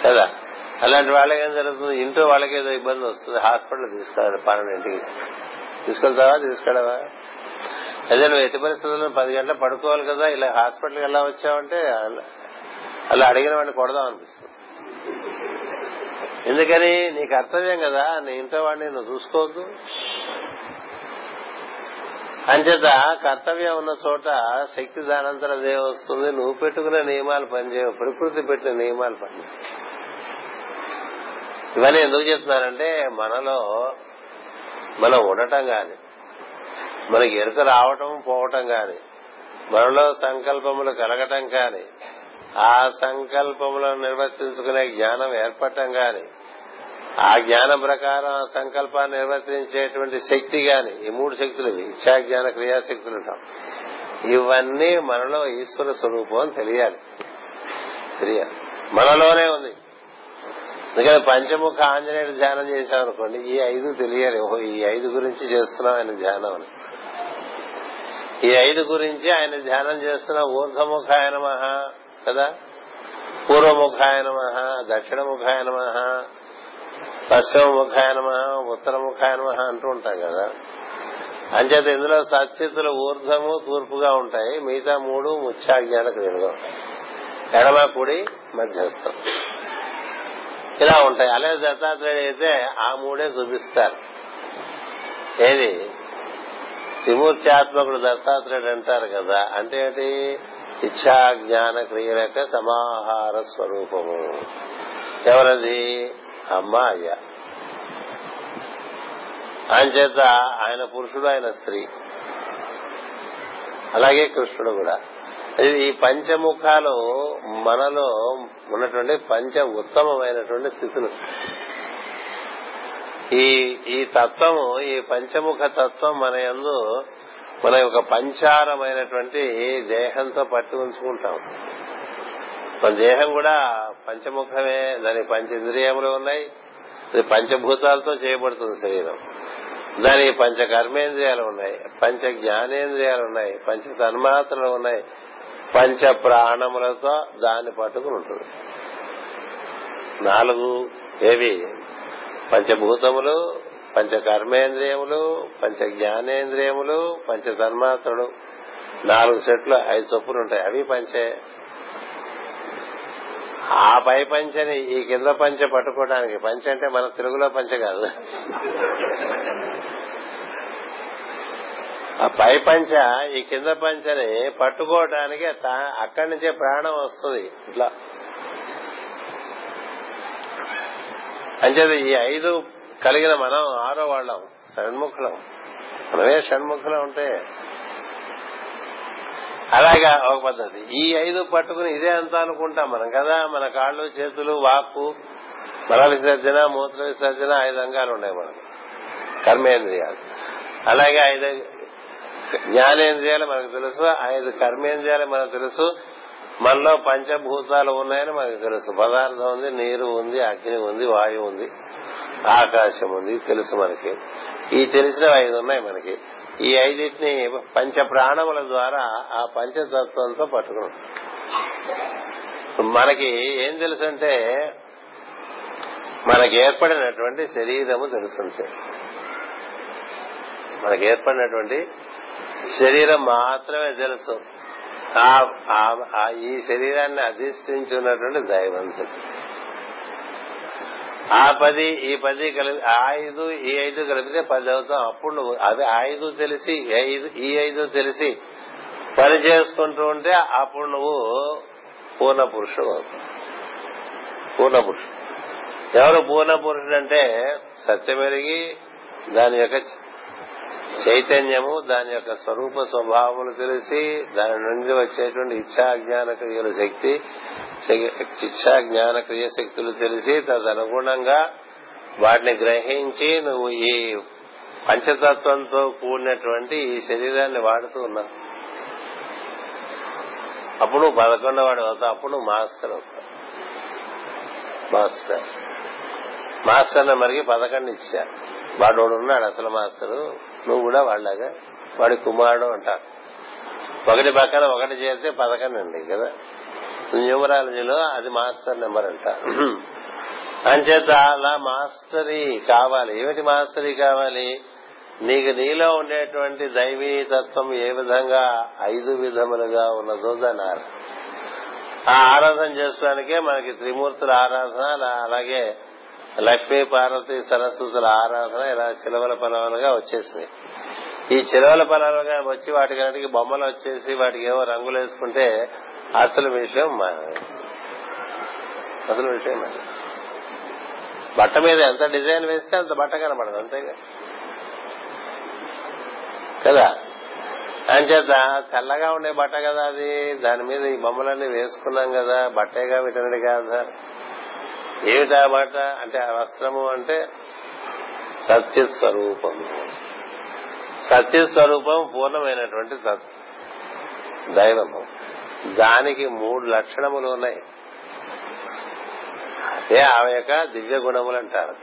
కదా. అలాంటి వాళ్ళకి ఏం జరుగుతుంది, ఇంట్లో వాళ్ళకి ఏదో ఇబ్బంది వస్తుంది, హాస్పిటల్ తీసుకెళ్ళాలి 12ంటికి. తీసుకెళ్తావా, తీసుకెళ్ళవా? అదే నువ్వు ఎట్టి పరిస్థితుల్లో 10 గంటలు పడుకోవాలి కదా, ఇలా హాస్పిటల్కి ఎలా వచ్చావంటే అలా అడిగిన వాడిని కొడదాం అనిపిస్తుంది. ఎందుకని, నీ కర్తవ్యం కదా, నీ ఇంట్లో వాడిని నువ్వు చూసుకోవద్దు. అంచేత కర్తవ్యం ఉన్న చోట శక్తి దానంతరం అదే వస్తుంది. నువ్వు పెట్టుకునే నియమాలు పనిచేయవు, ప్రకృతి పెట్టిన నియమాలు పనిచేయవు. ఇవన్నీ ఎందుకు చెప్తున్నానంటే, మనలో మనం ఉండటం గాని, మనకి ఎరుక రావటం పోవటం గాని, మనలో సంకల్పములు కలగటం కాని, ఆ సంకల్పములను నిర్వర్తించుకునే జ్ఞానం ఏర్పడటం గాని, ఆ జ్ఞానం ప్రకారం ఆ సంకల్పాన్ని నిర్వర్తించేటువంటి శక్తి గాని, ఈ 3 శక్తులు ఇచ్చా జ్ఞాన క్రియాశక్తులు ఉంటాం. ఇవన్నీ మనలో ఈశ్వర స్వరూపం అని తెలియాలి, మనలోనే ఉంది. అందుకని పంచముఖ ఆంజనేయుడు ధ్యానం చేశాం అనుకోండి, ఈ 5 తెలియాలి. ఓహో, ఈ 5 గురించి చేస్తున్నాం ఆయన ధ్యానం అని, ఈ 5 గురించి ఆయన ధ్యానం చేస్తున్న ఊర్ధముఖాయ నమః కదా, పూర్వముఖాయ నమః, దక్షిణముఖాయ నమః, పశ్చిమముఖాయ నమః, ఉత్తరముఖాయ నమః అంటూ ఉంటాం కదా. అంచేత ఇందులో సత్యతులు ఊర్ధము తూర్పుగా ఉంటాయి, మిగతా 3 ముఖ్యాజ్ఞాలకు తిరగం, ఎడమ కుడి మధ్యస్థం ఇలా ఉంటాయి. అలాగే దత్తాత్రేయుడు అయితే ఆ 3 చూపిస్తారు. ఏది త్రిమూర్త్యాత్మకుడు దత్తాత్రేయుడు అంటారు కదా, అంటే ఏంటి, ఇచ్చా జ్ఞాన క్రియల యొక్క సమాహార స్వరూపము. ఎవరది, అమ్మ అయ్య. అంచేత ఆయన పురుషుడు, ఆయన స్త్రీ. అలాగే కృష్ణుడు కూడా. ఈ పంచముఖాలు మనలో ఉన్నటువంటి పంచ ఉత్తమమైనటువంటి స్థితులు. ఈ తత్వము, ఈ పంచముఖ తత్వం మన యందు మన యొక్క పంచారమైనటువంటి దేహంతో పట్టి ఉంచుకుంటాం. మన దేహం కూడా పంచముఖమే, దానికి 5 ఇంద్రియములు ఉన్నాయి, అది 5 భూతాలతో చేయబడుతుంది శరీరం. దానికి 5 కర్మేంద్రియాలు ఉన్నాయి, 5 జ్ఞానేంద్రియాలు ఉన్నాయి, 5 తన్మాత్రలు ఉన్నాయి, 5 ప్రాణములతో దాన్ని పట్టుకుని ఉంటుంది. 4 ఏవి, 5 భూతములు, 5 కర్మేంద్రియములు, 5 జ్ఞానేంద్రియములు, 5 తన్మాత్రలు. 4 సెట్లు 5 చొప్పులు ఉంటాయి, అవి పంచే. ఆ పై పంచని ఈ కింద పంచ పట్టుకోవడానికి, పంచ అంటే మన తెలుగులో పంచ కాదు, ఆ పై పంచ ఈ కింద పంచని పట్టుకోవటానికి అక్కడి నుంచే ప్రాణం వస్తుంది ఇట్లా. అంచేది ఈ 5 కలిగిన మనం 6వ వాళ్ళం, షణ్ముఖులం. మనమే షణ్ముఖులం ఉంటే అలాగా ఒక పద్ధతి. ఈ 5 పట్టుకుని ఇదే అంతా అనుకుంటాం మనం కదా. మన కాళ్ళు, చేతులు, వాక్కు, మల విసర్జన, మూత్ర విసర్జన 5 అంగాలు ఉన్నాయి మనకు, కర్మేంద్రియాలు. అలాగే 5 జ్ఞానేంద్రియాలు మనకు తెలుసు, 5 కర్మేంద్రియాలు మనకు తెలుసు. మనలో 5 భూతాలు ఉన్నాయని మనకు తెలుసు. పదార్థం ఉంది, నీరు ఉంది, అగ్ని ఉంది, వాయువు ఉంది, ఆకాశం ఉంది, తెలుసు మనకి. ఈ తెలిసిన 5 ఉన్నాయి మనకి. ఈ 5టిని 5 ప్రాణముల ద్వారా ఆ పంచతత్వంతో పట్టుకున్నాం. మనకి ఏం తెలుసంటే, మనకి ఏర్పడినటువంటి శరీరము తెలుసుంటే, మనకి ఏర్పడినటువంటి శరీరం మాత్రమే తెలుసు. ఈ శరీరాన్ని అధిష్ఠించి ఉన్నటువంటి దైవంతుడు. ఆ 10 ఈ 10 కలిపి 5 ఈ 5 కలిపితే 10 అవుతాం. అప్పుడు నువ్వు అది 5 తెలిసి, ఈ 5 తెలిసి పని చేసుకుంటూ ఉంటే అప్పుడు నువ్వు పూర్ణ పురుషుడు అవుతావు. పూర్ణ పురుషుడు ఎవరు? పూర్ణ పురుషుడు అంటే సత్యమెరిగి దాని యొక్క చైతన్యము దాని యొక్క స్వరూప స్వభావములు తెలిసి దాని నుండి వచ్చేటువంటి ఇచ్చా జ్ఞాన క్రియల శక్తి ఇచ్చా జ్ఞాన క్రియ శక్తులు తెలిసి తదనుగుణంగా వాటిని గ్రహించి నువ్వు ఈ పంచతత్వంతో కూడినటువంటి ఈ శరీరాన్ని వాడుతూ ఉన్నావు. అప్పుడు నువ్వు 11వ వాడు అవుతావు. అప్పుడు నువ్వు మాస్టర్ అవుతావు. మాస్టర్ మరికి 11 ఇచ్చా. వాడోడు ఉన్నాడు అసలు మాస్టరు, నువ్వు కూడా వాళ్ళగా వాడి కుమారుడు అంటారు. ఒకటి పక్కన ఒకటి చేస్తే 11 అండి కదా. న్యూమరాలజీలో అది మాస్టర్ నెంబర్ అంట. అంచేత అలా మాస్టరీ కావాలి. ఏమిటి మాస్టరీ కావాలి? నీకు నీలో ఉండేటువంటి దైవీతత్వం ఏ విధంగా 5 విధములుగా ఉన్నదో దాని ఆ ఆరాధన చేసుకోవడానికే మనకి త్రిమూర్తుల ఆరాధన, అలాగే లక్ష్మీ పార్వతి సరస్వతుల ఆరాధన, ఇలా చిలవల పలవలుగా వచ్చేసినాయి. ఈ చిలవల పలవలుగా వచ్చి వాటికి అన్నిటికీ బొమ్మలు వచ్చేసి వాటికి ఏవో రంగులు వేసుకుంటే అసలు విషయం బట్ట మీద ఎంత డిజైన్ వేస్తే అంత బట్ట కనబడదు, అంతేగా కదా. అంచేత తెల్లగా ఉండే బట్ట కదా అది, దాని మీద ఈ బొమ్మలన్నీ వేసుకున్నాం కదా, బట్టేగా విటనడి కాదా? ఏమిటా బట్ట అంటే ఆ వస్త్రము అంటే సత్యస్వరూపము. సత్యస్వరూపం పూర్ణమైనటువంటి దైవము. దానికి 3 లక్షణములు ఉన్నాయి. ఆమె యొక్క దివ్య గుణములు అంటారు.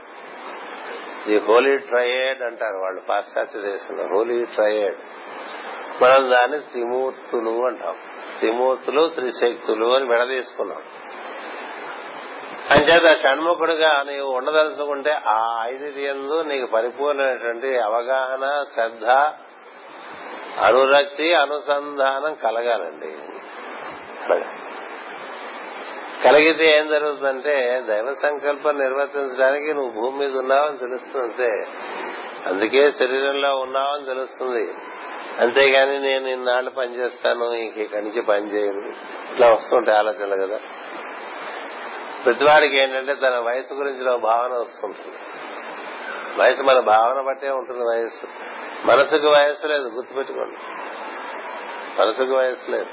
ది హోలీ ట్రయేడ్ అంటారు వాళ్ళు పాశ్చాత్య దేశంలో. హోలీ ట్రయేడ్ మనం దాన్ని త్రిమూర్తులు అంటాం. త్రిమూర్తులు త్రిశక్తులు అని విడదీసుకున్నాం. అంచేత షణ్ముఖుడుగా నీవు ఉండదలుచుకుంటే ఆ 5 తీరు నీకు పరిపూర్ణమైనటువంటి అవగాహన, శ్రద్ధ, అనురక్తి, అనుసంధానం కలగాలండి. కలిగితే ఏం జరుగుతుందంటే దైవ సంకల్పం నిర్వర్తించడానికి నువ్వు భూమి మీద ఉన్నావని తెలుస్తుంటే, అందుకే శరీరంలో ఉన్నావని తెలుస్తుంది. అంతేగాని నేను ఇన్నాళ్ళు పనిచేస్తాను ఇంకెక్కడి నుంచి పని చేయను, ఇట్లా వస్తుంటాయి ఆలోచనలు కదా. ప్రతివాడికి ఏంటంటే తన వయసు గురించిన భావన వస్తుంటుంది. వయసు మన భావన బట్టే ఉంటుంది. వయస్సు మనసుకు వయస్సు లేదు, గుర్తుపెట్టుకోండి. మనసుకు వయస్సు లేదు,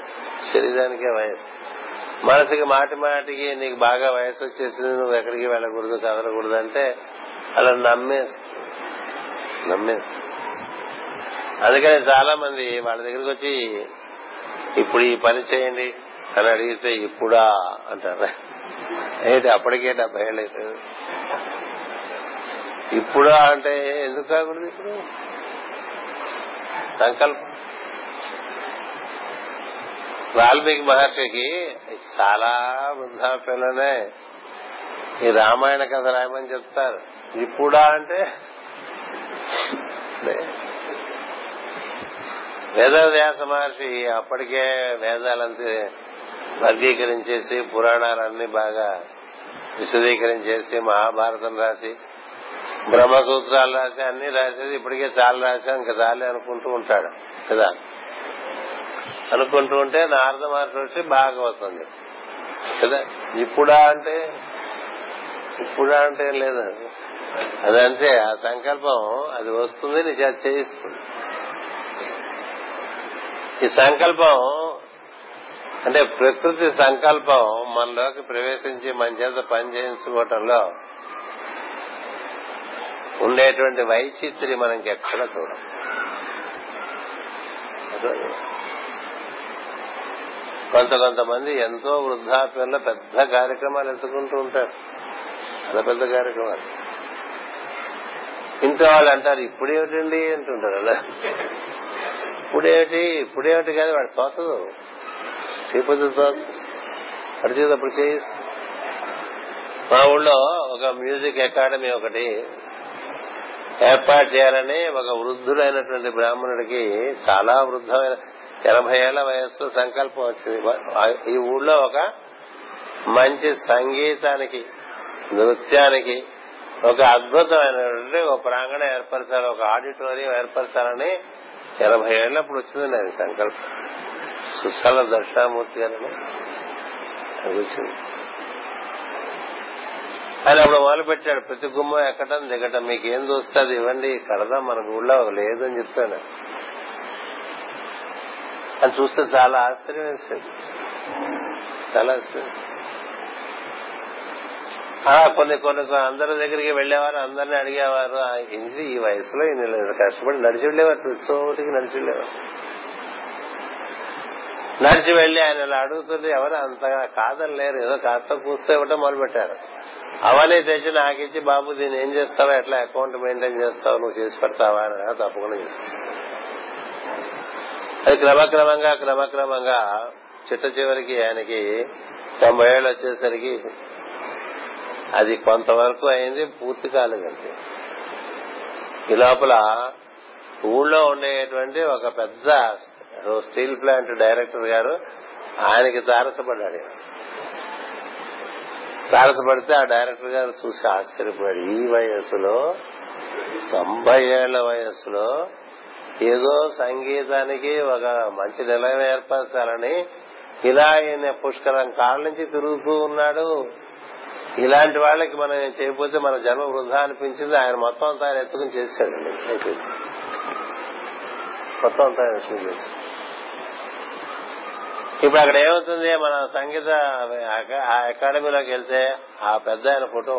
శరీరానికే వయస్సు. మనసుకి మాటిమాటికి నీకు బాగా వయసు వచ్చేసింది, నువ్వు ఎక్కడికి వెళ్ళకూడదు, కదలకూడదు అంటే అలా నమ్మేస్తుంది. అందుకని చాలా మంది వాళ్ళ దగ్గరికి వచ్చి ఇప్పుడు ఈ పని చేయండి అని అడిగితే ఇప్పుడా అంటారు. ఏంటి అప్పటికే 70 ఏళ్ళు అవుతుంది, ఇప్పుడా అంటే ఎందుకు కాకూడదు? ఇప్పుడు సంకల్పం. వాల్మీకి మహర్షికి చాలా వృద్ధాప్యంలోనే ఈ రామాయణ కథ రాయమని చెప్తారు. ఇప్పుడా అంటే వేదవ్యాస మహర్షి అప్పటికే వేదాలంతా వర్గీకరించేసి పురాణాలన్నీ బాగా విశదీకరించేసి మహాభారతం రాసి బ్రహ్మసూత్రాలు రాసి అన్ని రాసేది ఇప్పటికే చాలా రాశాను ఇంకా చాలే అనుకుంటూ ఉంటాడు కదా. అనుకుంటూ ఉంటే నారద మహర్షి వచ్చి భాగవతం కదా. ఇప్పుడా అంటే లేదు, అదంతే. ఆ సంకల్పం అది వస్తుంది, నీకు అది చేయిస్తుంది. ఈ సంకల్పం అంటే ప్రకృతి సంకల్పం మనలోకి ప్రవేశించి మన చేత పని చేయించుకోవటంలో ఉండేటువంటి వైచిత్రి మనకి ఎక్కడ చూడం. కొంతమంది ఎంతో వృద్ధాప్యంలో పెద్ద కార్యక్రమాలు ఎత్తుకుంటూ ఉంటారు. అలా పెద్ద కార్యక్రమాలు ఇంట్లో వాళ్ళు అంటారు ఇప్పుడేమిటండి అంటుంటారు. అలా ఇప్పుడేమిటి కానీ వాడు తోసదు, చేపదుతో అడిచేటప్పుడు చేయిస్తా. మా ఊళ్ళో ఒక మ్యూజిక్ అకాడమీ ఒకటి ఏర్పాటు చేయాలని ఒక వృద్ధుడైనటువంటి బ్రాహ్మణుడికి చాలా వృద్ధమైన 80 ఏళ్ల వయస్సులో సంకల్పం వచ్చింది. ఈ ఊళ్ళో ఒక మంచి సంగీతానికి, నృత్యానికి ఒక అద్భుతమైనటువంటి ఒక ప్రాంగణం ఏర్పరచాలి, ఒక ఆడిటోరియం ఏర్పరచాలని 80 ఏళ్ళప్పుడు వచ్చిందండి ఆయన సంకల్పం. సుసల దక్షిణామూర్తి గారు వచ్చింది. అని అప్పుడు మొదలు పెట్టాడు. ప్రతి గుమ్మం ఎక్కటం దిగటం, మీకేం చూస్తుంది ఇవ్వండి కడదాం, మనకు ఊళ్ళో లేదని చెప్తాను అని చూస్తే చాలా ఆశ్చర్యం వేసేది, చాలా ఆశ్చర్యం. అలా కొన్ని కొన్ని అందరి దగ్గరికి వెళ్లేవారు, అందరినీ అడిగేవారు, ఈ వయసులో ఈయన కష్టపడి నడిచి వెళ్లేవారు, ప్రతి చోటికి నడిచి వెళ్లేవారు. నడిచి వెళ్లి ఆయన ఇలా అడుగుతుంది, ఎవరు అంతగా కాదని లేరు, ఏదో కాస్త కూస్తే ఇవ్వటం మొదలు పెట్టారు. అవన్నీ తెచ్చి నాకు ఇచ్చి, బాబు దీన్ని ఏం చేస్తావా, ఎట్లా అకౌంట్ మెయింటైన్ చేస్తావు, నువ్వు చేసి పెడతావా అని. తప్పకుండా చేస్తాను. అది క్రమక్రమంగా చిట్ట చివరికి ఆయనకి 90 ఏళ్ళు వచ్చేసరికి అది కొంతవరకు అయింది, పూర్తి కాలేదంటే. ఈ లోపల ఊళ్ళో ఉండేటువంటి ఒక పెద్ద స్టీల్ ప్లాంట్ డైరెక్టర్ గారు ఆయనకి తారసపడ్డాడు. తారసపడితే ఆ డైరెక్టర్ గారు చూసి ఆశ్చర్యపోయాడు, ఈ వయస్సులో 90 ఏళ్ల వయస్సులో ఏదో సంగీతానికి ఒక మంచి నిలయం ఏర్పరచాలని ఇలా ఈయన పుష్కరం కాళ్ళ నుంచి తిరుగుతూ ఉన్నాడు. ఇలాంటి వాళ్ళకి మనం చేయకపోతే మన జన్మ వృధా అనిపించింది. ఆయన మొత్తం తాను ఎత్తుకుని చేశాడండి, మొత్తం తాను ఎత్తుకుని చేశాడు. ఇప్పుడు అక్కడ ఏమవుతుంది, మన సంగీత ఆ అకాడమీలోకి వెళ్తే ఆ పెద్ద ఆయన ఫోటో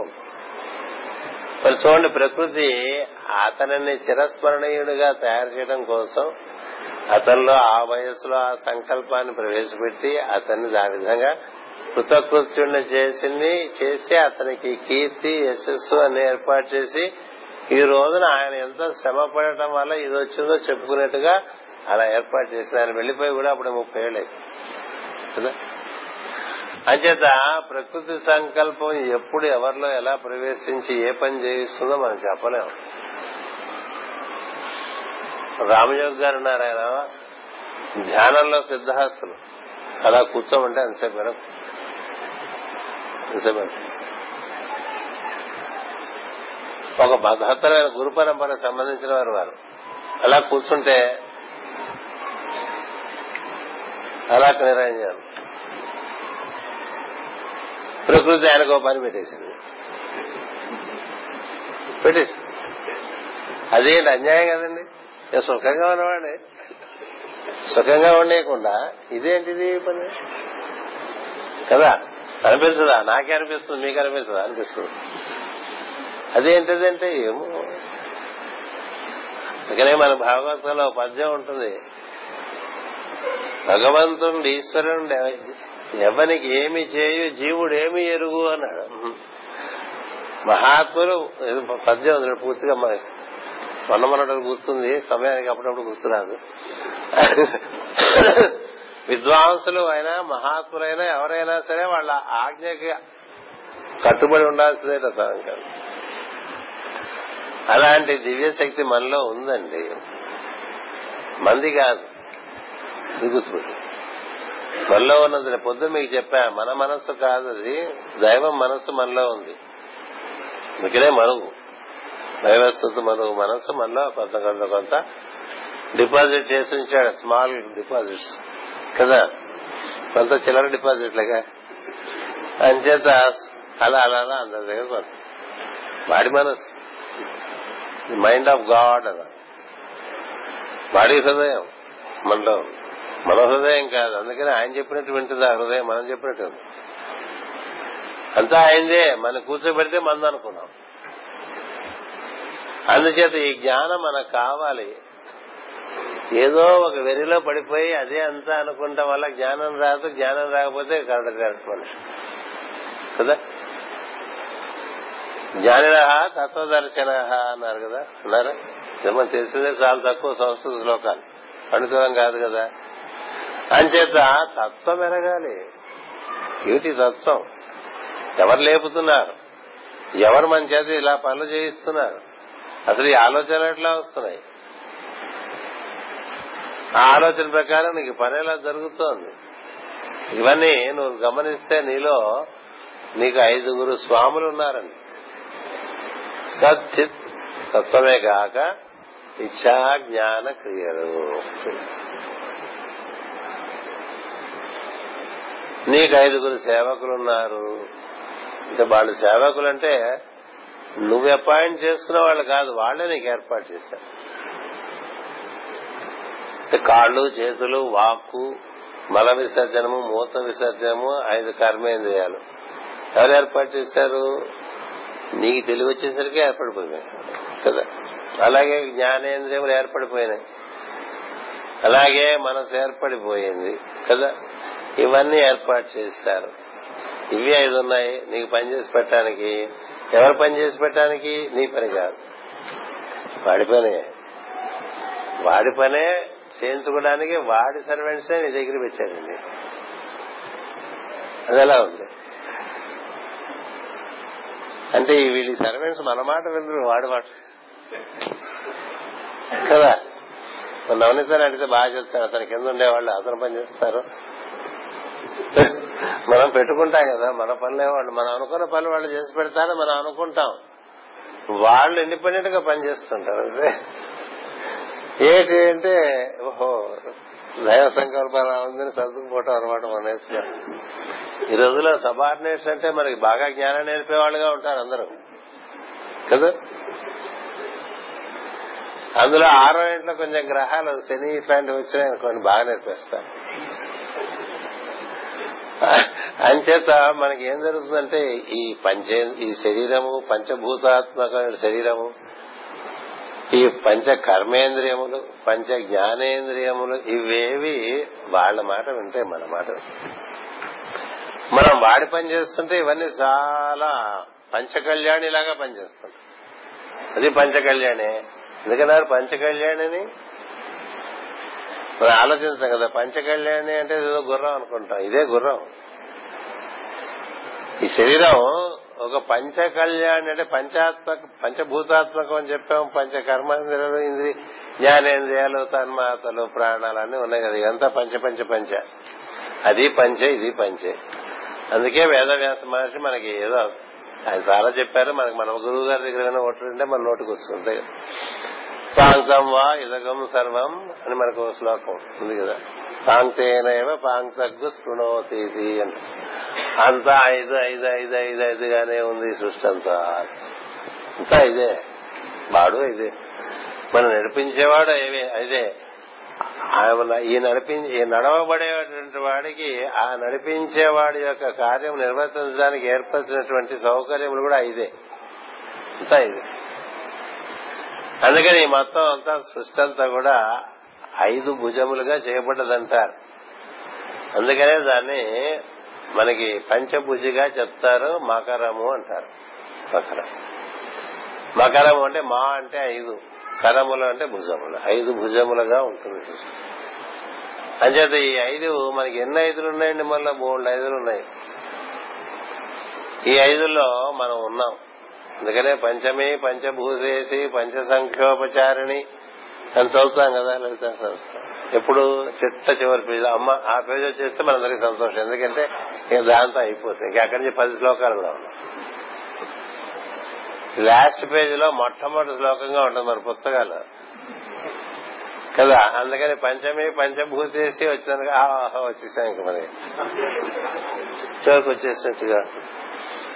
మరి చూడండి. ప్రకృతి అతనిని చిరస్మరణీయుడిగా తయారు చేయడం కోసం అతనిలో ఆ వయసులో ఆ సంకల్పాన్ని ప్రవేశపెట్టి అతన్ని ఆ విధంగా కృతకృత్యుడిని చేసి అతనికి కీర్తి యశస్సు అని ఏర్పాటు చేసి ఈ రోజున ఆయన ఎంత శ్రమ పడటం వల్ల ఇది వచ్చిందో చెప్పుకునేట్టుగా అలా ఏర్పాటు చేసిన. ఆయన వెళ్లిపోయి కూడా అప్పుడు 30 ఏళ్ళే కదా. అంచేత ప్రకృతి సంకల్పం ఎప్పుడు ఎవరిలో ఎలా ప్రవేశించి ఏ పని చేయిస్తుందో మనం చెప్పలేము. రామయోగి గారు ఉన్నారు, ఆయన ధ్యానంలో సిద్ధహస్తులు. అలా కూర్చోమంటే అంతసేపు ఒక మహత్తరమైన గురు పరంపరకు సంబంధించిన వారు అలా కూర్చుంటే అలా నిర్ణయించారు. ప్రకృతి ఆయనకు పని పెట్టేసింది. అదేంటి అన్యాయం కదండి, సుఖంగా ఉన్నవాడే సుఖంగా ఉండేయకుండా ఇదేంటిది పని కదా. అనిపించదా, నాకే అనిపిస్తుంది, మీకు అనిపించదా, అనిపిస్తుంది. అదేంటిదంటే ఏమో. అందుకనే మన భాగవతంలో పద్యం ఉంటుంది, భగవంతుడు ఈశ్వరుడు ఎవరికి ఏమి చేయు జీవుడేమి ఎరుగు అన్నాడు మహాత్ములు. పద్యం పూర్తిగా మొన్నమొన్నటి గుర్తుంది, సమయానికి అప్పుడప్పుడు గుర్తురాదు. విద్వాంసులు అయినా మహాత్ములైనా ఎవరైనా సరే వాళ్ళ ఆజ్ఞకి కట్టుబడి ఉండాల్సిందే సాయం కాదు. అలాంటి దివ్యశక్తి మనలో ఉందండి, మంది కాదు, గుర్తుపెట్టు మనలో ఉన్నది. పొద్దున మీకు చెప్పా, మన మనస్సు కాదు అది, దైవం మనస్సు మనలో ఉంది. అందుకనే మరుగు దైవస్థుతి మరుగు మనస్సు మనలో కొంత కొంత కొంత డిపాజిట్ చేసి ఉంచాడు. స్మాల్ డిపాజిట్స్ కదా, కొంత చిల్లర డిపాజిట్లుగా. అంచేత అలా అలా అలా అందరి దగ్గర వాడి మనస్సు, మైండ్ ఆఫ్ గాడ్ అలా వాడి హృదయం మనలో, మన హృదయం కాదు. అందుకని ఆయన చెప్పినట్టు వింటుంది ఆ హృదయం, మనం చెప్పినట్టు అంతా ఆయనదే. మనం కూర్చోబెడితే మంది అనుకున్నాం. అందుచేత ఈ జ్ఞానం మనకు కావాలి. ఏదో ఒక వెరిలో పడిపోయి అదే అంతా అనుకుంటాం వల్ల జ్ఞానం రాదు. జ్ఞానం రాకపోతే కరడు మనిషి కదా. జ్ఞానిరహ తత్వదర్శన అన్నారు కదా, అన్నారు. మనం తెలిసిందే చాలా తక్కువ సంస్కృత శ్లోకాలు, పండితులం కాదు కదా. అంచేత తత్వం ఎరగాలి. ఏమిటి తత్వం, ఎవరు లేపుతున్నారు, ఎవరు మన చేత ఇలా పనులు చేయిస్తున్నారు, అసలు ఈ ఆలోచనలు ఎట్లా వస్తున్నాయి, ఆ ఆలోచన ప్రకారం నీకు పని ఎలా జరుగుతోంది, ఇవన్నీ నువ్వు గమనిస్తే నీలో నీకు 5 స్వాములు ఉన్నారండి. సచ్చిత్ తత్వమే కాక ఇచ్చా జ్ఞాన క్రియలు. నీకు 5 సేవకులున్నారు, అంటే వాళ్ళు సేవకులంటే నువ్వు అపాయింట్ చేసుకున్న వాళ్ళు కాదు, వాళ్లే నీకు ఏర్పాటు చేశారు. కాళ్ళు, చేతులు, వాక్కు, మల విసర్జనము, మూత్ర విసర్జనము, 5 కర్మేంద్రియాలు ఎవరు ఏర్పాటు చేశారు? నీకు తెలివి వచ్చేసరికి ఏర్పడిపోయినాయి కదా. అలాగే జ్ఞానేంద్రియములు ఏర్పడిపోయినాయి, అలాగే మనసు ఏర్పడిపోయింది కదా. ఇవన్నీ ఏర్పాటు చేశారు. ఇవి 5 ఉన్నాయి నీకు పనిచేసి పెట్టడానికి. ఎవరు పనిచేసి పెట్టడానికి? నీ పని కాదు, వాడి పనే. వాడి పనే చేయించుకోవడానికి వాడి సర్వెంట్స్ నీ దగ్గర పెట్టాడండి. అది ఎలా ఉంది అంటే వీళ్ళ సర్వెంట్స్ మన మాట వినరు, వాడి మాట కదా. నవనీతని అడిగితే బాగా చెప్తారు, అతని కింద ఉండేవాళ్ళు అతను పని చేస్తారు. మనం పెట్టుకుంటాం కదా మన పనులే, వాళ్ళు మనం అనుకున్న పనులు వాళ్ళు చేసి పెడతారని మనం అనుకుంటాం. వాళ్ళు ఇండిపెండెంట్ గా పనిచేస్తుంటారు. ఏంటి అంటే ఓహో దైవ సంకల్పన ఉందని సర్దుకుపోవటం అనమాట. మనం నేర్చుకున్నాం. ఈ రోజులో సబార్డినేట్స్ అంటే మనకి బాగా జ్ఞానం నేర్పేవాళ్ళుగా ఉంటారు అందరూ కదా. అందులో 6వ ఇంట్లో కొంచెం గ్రహాలు శని ఇట్లాంటివి వచ్చినాయి అనుకోండి, బాగా నేర్పేస్తాం. అంచేత మనకి ఏం జరుగుతుందంటే ఈ శరీరము, పంచభూతాత్మక శరీరము, ఈ పంచ కర్మేంద్రియములు, పంచ జ్ఞానేంద్రియములు, ఇవేవి వాళ్ల మాట వింటాయి, మన మాట. మనం వాడి పని చేస్తుంటే ఇవన్నీ చాలా పంచకళ్యాణి లాగా పనిచేస్తుంటాయి. అది పంచకళ్యాణే. ఎందుకన్నారు పంచకళ్యాణిని? మనం ఆలోచిస్తాం కదా, పంచకళ్యాణి అంటే ఏదో గుర్రం అనుకుంటాం. ఇదే గుర్రం. ఈ శరీరం ఒక పంచకళ్యాణి అంటే పంచభూతాత్మకం అని చెప్పాము. పంచ కర్మేంద్రియాలు, ఇంద్రియ జ్ఞానేంద్రియాలు, తన్మాతలు, ప్రాణాలు అన్ని ఉన్నాయి కదా. ఇదంతా పంచ పంచ పంచ, అది పంచే, ఇది పంచే. అందుకే వేదవ్యాస మహర్షి మనకి ఏదో ఆయన చాలా చెప్పారు. మనకి మన గురువు గారి దగ్గర ఏమైనా ఓట్లుంటే మన నోటికి వస్తుంటాయి కదా. పాంక్తం వా ఇదగం సర్వం అని మనకు శ్లోకం ఉంది కదా. పాంక్తేనైవ పాంక్తగ్గు శృణోతి అని. అంతా ఐదు ఐదు ఐదు ఐదు ఐదుగానే ఉంది సృష్టి అంతా. అంతా ఇదే, వాడు ఇదే, మనం నడిపించేవాడు ఇదే. ఈ నడవబడేటువంటి వాడికి ఆ నడిపించేవాడి యొక్క కార్యం నిర్వర్తించడానికి ఏర్పరిచినటువంటి సౌకర్యములు కూడా ఇదే, అంతా ఇదే. అందుకని మొత్తం అంతా సృష్టి అంతా కూడా 5 భుజములుగా చేయబడ్డదంటారు. అందుకనే దాన్ని మనకి పంచభుజిగా చెప్తారు. మకరము అంటారు. మకరము అంటే మా అంటే 5, కరములు అంటే భుజములు. 5 భుజములుగా ఉంటుంది. అంచేత ఈ 5 మనకి ఎన్ని 5లు ఉన్నాయండి? మళ్ళీ 3 5లు ఉన్నాయి. ఈ 5లో మనం ఉన్నాం. అందుకనే పంచమి, పంచభూతేసి, పంచసంఖ్యోపచారిణి అని చదువుతాం కదా లలిత సంస్థ. ఎప్పుడు చిట్ట చివరి పేజీ అమ్మ, ఆ పేజీ వచ్చేస్తే మనందరికీ సంతోషం. ఎందుకంటే ఇక దాంతో అయిపోతుంది. ఇంకా అక్కడి నుంచి 10 శ్లోకాలలో ఉన్నాం. లాస్ట్ పేజీలో మొట్టమొదటి శ్లోకంగా ఉంటుంది మన పుస్తకాలు కదా. అందుకని పంచమి పంచభూతేసి వచ్చిందనుక ఆహా వచ్చేసాం ఇంక మరి చివరికి వచ్చేసినట్టుగా.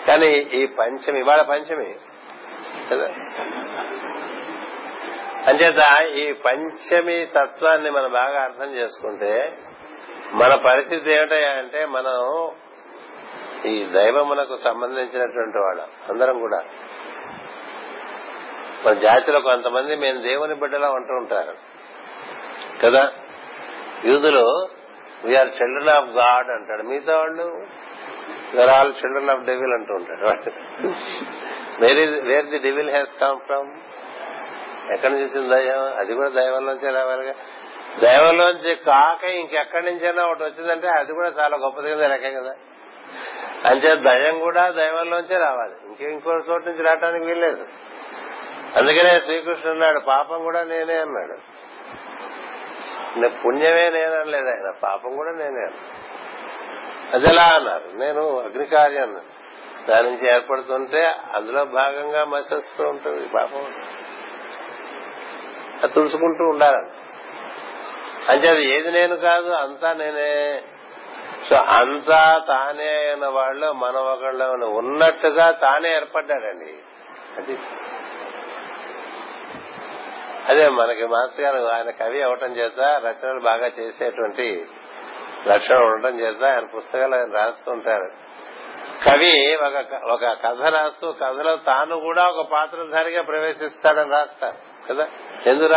కానీ ఈ పంచమి, ఇవాళ పంచమి కదా. అంచేత ఈ పంచమి తత్వాన్ని మనం బాగా అర్థం చేసుకుంటే మన పరిస్థితి ఏమిటయా అంటే మనం ఈ దైవమునకు సంబంధించినటువంటి వాళ్ళం అందరం కూడా. మన జాతిలో కొంతమంది మేము దేవుని బిడ్డలా ఉంటూ ఉంటారు కదా. యూదులు వీఆర్ చిల్డ్రన్ ఆఫ్ గాడ్ అంటాడు, మిగతా వాళ్ళు we are all children of devil అంటూ ఉంటాడు. Where the devil has come from, ఎక్కడి నుంచి వచ్చింది దైవం? అది కూడా దైవంలోంచి రావాలిగా. దైవంలోంచి కాక ఇంకెక్కడి నుంచైనా ఒకటి వచ్చిందంటే అది కూడా చాలా గొప్పది కదా, రకం కదా. అంటే దయం కూడా దైవంలోంచే రావాలి, ఇంకో చోటు నుంచి రావడానికి వీల్లేదు. అందుకనే శ్రీకృష్ణుడు అన్నాడు పాపం కూడా నేనే అన్నాడు. పుణ్యమే నేనలేదు ఆయన, పాపం కూడా నేనే అన్నాడు. అది ఎలా అన్నారు? నేను అగ్నికార్యం అన్నాను, దాని నుంచి ఏర్పడుతుంటే అందులో భాగంగా మసిస్తూ ఉంటుంది పాపం, అది తుడుచుకుంటూ ఉండాలని. అంటే అది ఏది నేను కాదు, అంతా నేనే. సో అంతా తానే అయిన వాళ్ళు మన ఒకళ్ళు ఉన్నట్టుగా తానే ఏర్పడ్డాడండి. అది అదే మనకి మాస్టర్ గారు ఆయన కవి అవటం చేత రచనలు బాగా చేసేటువంటి లక్షణం ఉండటం చేత ఆయన పుస్తకాలు ఆయన రాస్తుంటారు. కవి ఒక కథ రాస్తూ కథలో తాను కూడా ఒక పాత్రధారిగా ప్రవేశిస్తాడని రాస్తారు కదా. ఎందుకు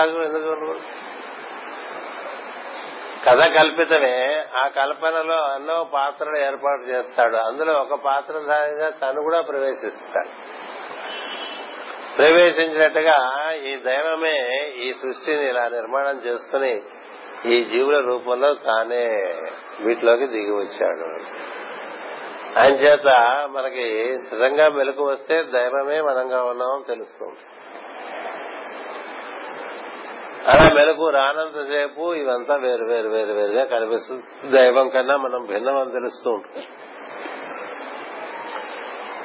కథ కల్పితమే, ఆ కల్పనలో ఎన్నో పాత్రలు ఏర్పాటు చేస్తాడు, అందులో ఒక పాత్రధారిగా తను కూడా ప్రవేశిస్తాడు. ప్రవేశించినట్టుగా ఈ దైవమే ఈ సృష్టిని ఇలా నిర్మాణం చేసుకుని ఈ జీవుల రూపంలో తానే వీటిలోకి దిగి వచ్చాడు. అంచేత మనకి నిజంగా మెలకు వస్తే దైవమే మనంగా ఉన్నామని తెలుస్తుంది. అలా మెలకు రానంతసేపు ఇవంతా వేరు వేరు వేరు వేరుగా కనిపిస్తుంది. దైవం కన్నా మనం భిన్నం అని తెలుస్తూ ఉంటాం.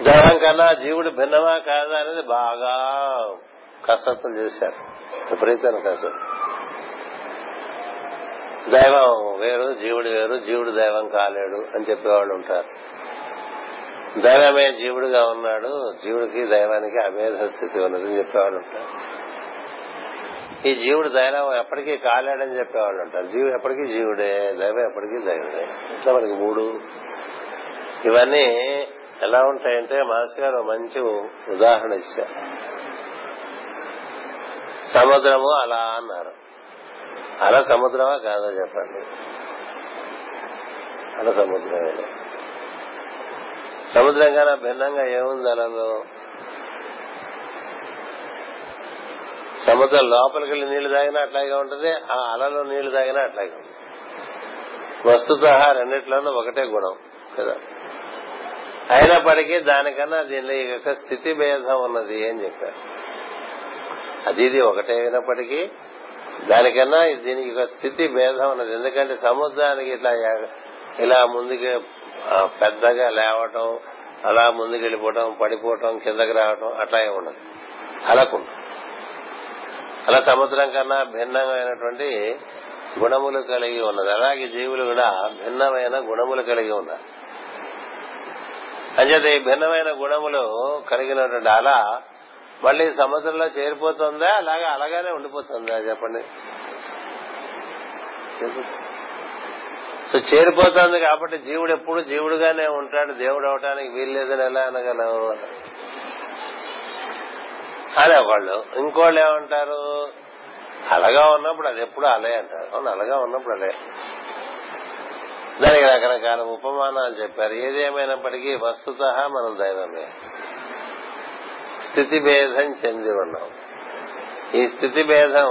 దైవం కన్నా జీవుడు భిన్నమా కాదా అనేది బాగా కసరత్తులు చేశారు, విపరీతమైన కసరత్తు. దైవం వేరు, జీవుడు వేరు, జీవుడు దైవం కాలేడు అని చెప్పేవాళ్ళు ఉంటారు. దైవమే జీవుడుగా ఉన్నాడు, జీవుడికి దైవానికి అభేద స్థితి ఉన్నది అని చెప్పేవాళ్ళు ఉంటారు. ఈ జీవుడు దైవం ఎప్పటికీ కాలేడని చెప్పేవాళ్ళు ఉంటారు. జీవుడు ఎప్పటికీ జీవుడే, దైవం ఎప్పటికీ దైవుడే. ఇట్లా మనకి మూడు ఇవన్నీ ఎలా ఉంటాయంటే మాస్టర్ గారు మంచి ఉదాహరణ ఇచ్చారు. సముద్రము అలా అన్నారు. అలా సముద్రమా కాదో చెప్పండి. అలా సముద్రమే. సముద్రం కన్నా భిన్నంగా ఏముంది అలలో? సముద్రం లోపలికి వెళ్ళి నీళ్లు తాగినా అట్లాగే ఉంటుంది, ఆ అలలో నీళ్లు తాగినా అట్లాగే ఉంటుంది. వస్తుతహ రెండిట్లోనూ ఒకటే గుణం కదా. అయినప్పటికీ దానికన్నా దీని యొక్క స్థితి భేదం ఉన్నది అని చెప్పారు. అది ఇది ఒకటే అయినప్పటికీ దానికన్నా దీనికి ఒక స్థితి భేదం ఉన్నది. ఎందుకంటే సముద్రానికి ఇలా ముందుకే పెద్దగా లేవటం, అలా ముందుకు వెళ్ళిపోవటం, పడిపోవటం, కిందకి రావటం అట్లా ఉండదు. అలాకుంటుంది. అలా సముద్రం కన్నా భిన్నమైనటువంటి గుణములు కలిగి ఉన్నది. అలాగే జీవులు కూడా భిన్నమైన గుణములు కలిగి ఉన్నారు. అంచేత ఈ భిన్నమైన గుణములు కలిగినటువంటి అలా మళ్ళీ సముద్రంలో చేరిపోతుందా, అలాగే అలాగానే ఉండిపోతుందా చెప్పండి? చేరిపోతుంది. కాబట్టి జీవుడు ఎప్పుడు జీవుడుగానే ఉంటాడు, దేవుడు అవటానికి వీల్లేదని ఎలా అనగలవు అని వాళ్ళు. ఇంకోళ్ళు ఏమంటారు, అలగా ఉన్నప్పుడు అది ఎప్పుడు అలే అంటారు. అవును, అలగా ఉన్నప్పుడు అలే. దానికి రకరకాల ఉపమానాలు చెప్పారు. ఏదేమైనప్పటికీ వస్తుతః మనం దైవమే, స్థితి భేదం చెంది ఉన్నాం. ఈ స్థితి భేదం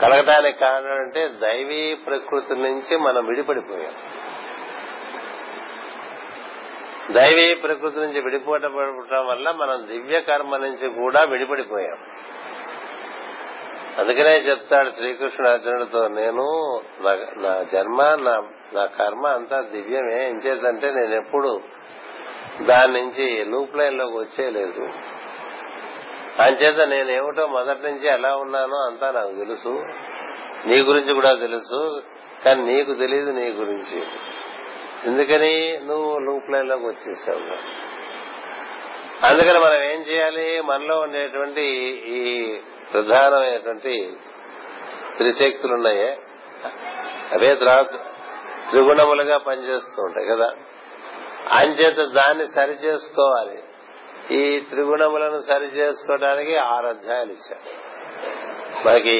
కలగటానికి కారణం అంటే దైవీ ప్రకృతి నుంచి మనం విడిపడిపోయాం. దైవీ ప్రకృతి నుంచి విడిపోవటం వల్ల మనం దివ్య కర్మ నుంచి కూడా విడిపడిపోయాం. అందుకనే చెప్తాడు శ్రీకృష్ణుడు అర్జునుడితో, నేను నా జన్మ నా కర్మ అంతా దివ్యమే. ఏం చేద్దంటే నేను ఎప్పుడు దాని నుంచి లూప్ లైన్ లోకి వచ్చేయలేదు. అంచేత నేనేమిటో మొదటి నుంచి ఎలా ఉన్నానో అంతా నాకు తెలుసు, నీ గురించి కూడా తెలుసు, కానీ నీకు తెలియదు నీ గురించి. ఎందుకని నువ్వు లూప్ లైన్ లోకి వచ్చేసావు. అందుకని మనం ఏం చేయాలి, మనలో ఉండేటువంటి ఈ ప్రధానమైనటువంటి త్రిశక్తులు ఉన్నాయే, అవే త్రిగుణములుగా పనిచేస్తూ ఉంటాయి కదా. అంచేత దాన్ని సరి చేసుకోవాలి. ఈ త్రిగుణములను సరి చేసుకోవడానికి 6 అధ్యాయాలు ఇచ్చారు మనకి.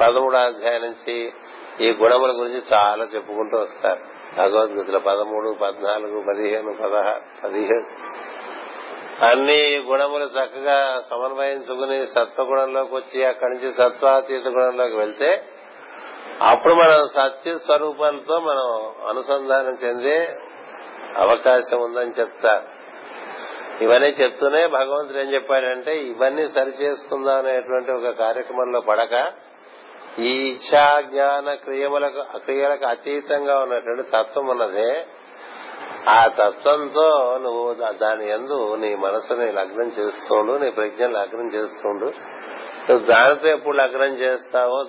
13 అధ్యాయం నుంచి ఈ గుణముల గురించి చాలా చెప్పుకుంటూ వస్తారు భగవద్గీతలో. 13, 14, 15, 17 అన్ని గుణములు చక్కగా సమన్వయించుకుని సత్వగుణంలోకి వచ్చి అక్కడి నుంచి సత్వాతీత గుణంలోకి వెళ్తే అప్పుడు మనం సత్య స్వరూపంతో మనం అనుసంధానం చెందే అవకాశం ఉందని చెప్తారు. ఇవన్నీ చెప్తూనే భగవంతుడు ఏం చెప్పాడంటే, ఇవన్నీ సరి చేసుకుందాం అనేటువంటి ఒక కార్యక్రమంలో పడక ఈ ఇచ్చా జ్ఞాన క్రియలకు అతీతంగా ఉన్నటువంటి తత్వం ఉన్నదే, ఆ తత్వంతో నువ్వు దాని యందు నీ మనసుని లగ్నం చేస్తుండు, నీ ప్రజ్ఞను లగ్నం చేస్తుండు. నువ్వు దానితో ఎప్పుడు లగ్నం చేస్తావో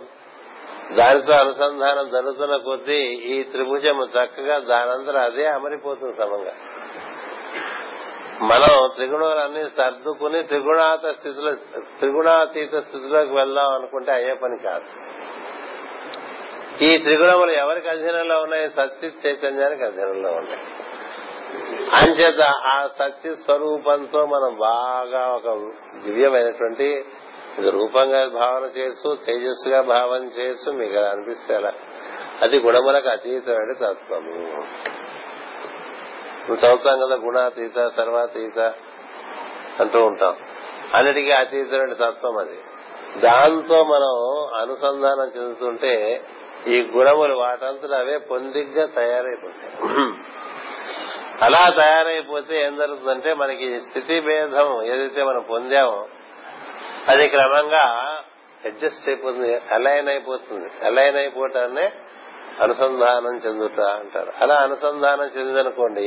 దానితో అనుసంధానం జరుగుతున్న కొద్దీ ఈ త్రిభుజము చక్కగా దానందరూ అదే అమరిపోతుంది సమంగా. మనం త్రిగుణాలన్నీ సర్దుకుని త్రిగుణాతీత స్థితిలోకి వెళ్దాం అనుకుంటే అయ్యే పని కాదు. ఈ త్రిగుణములు ఎవరికి అధీనంలో ఉన్నాయి? సచ్చిత్ చైతన్యానికి అధీనంలో ఉన్నాయి. అంచేత ఆ సచ్చిత్ స్వరూపంతో మనం బాగా ఒక దివ్యమైనటువంటి రూపంగా భావన చేయొచ్చు, తేజస్సుగా భావన చేయొచ్చు. మీకు అనిపిస్తే అలా అది గుణములకు అతీతమైన తత్వము. చదువుతాం కదా, గుణాతీత సర్వాతీత అంటూ ఉంటాం. అన్నిటికీ అతీతమైన తత్వం అది. దాంతో మనం అనుసంధానం చెందుతుంటే ఈ గుణములు వాటంతా అవే పొందిగ్గా తయారైపోతాయి. అలా తయారైపోతే ఏం జరుగుతుందంటే మనకి స్థితి భేదం ఏదైతే మనం పొందామో అది క్రమంగా అడ్జస్ట్ అయిపోతుంది, అలైన్ అయిపోతుంది. అలైన్ అయిపోవటాన్నే అనుసంధానం చెందుట అంటారు. అలా అనుసంధానం చెందిందనుకోండి,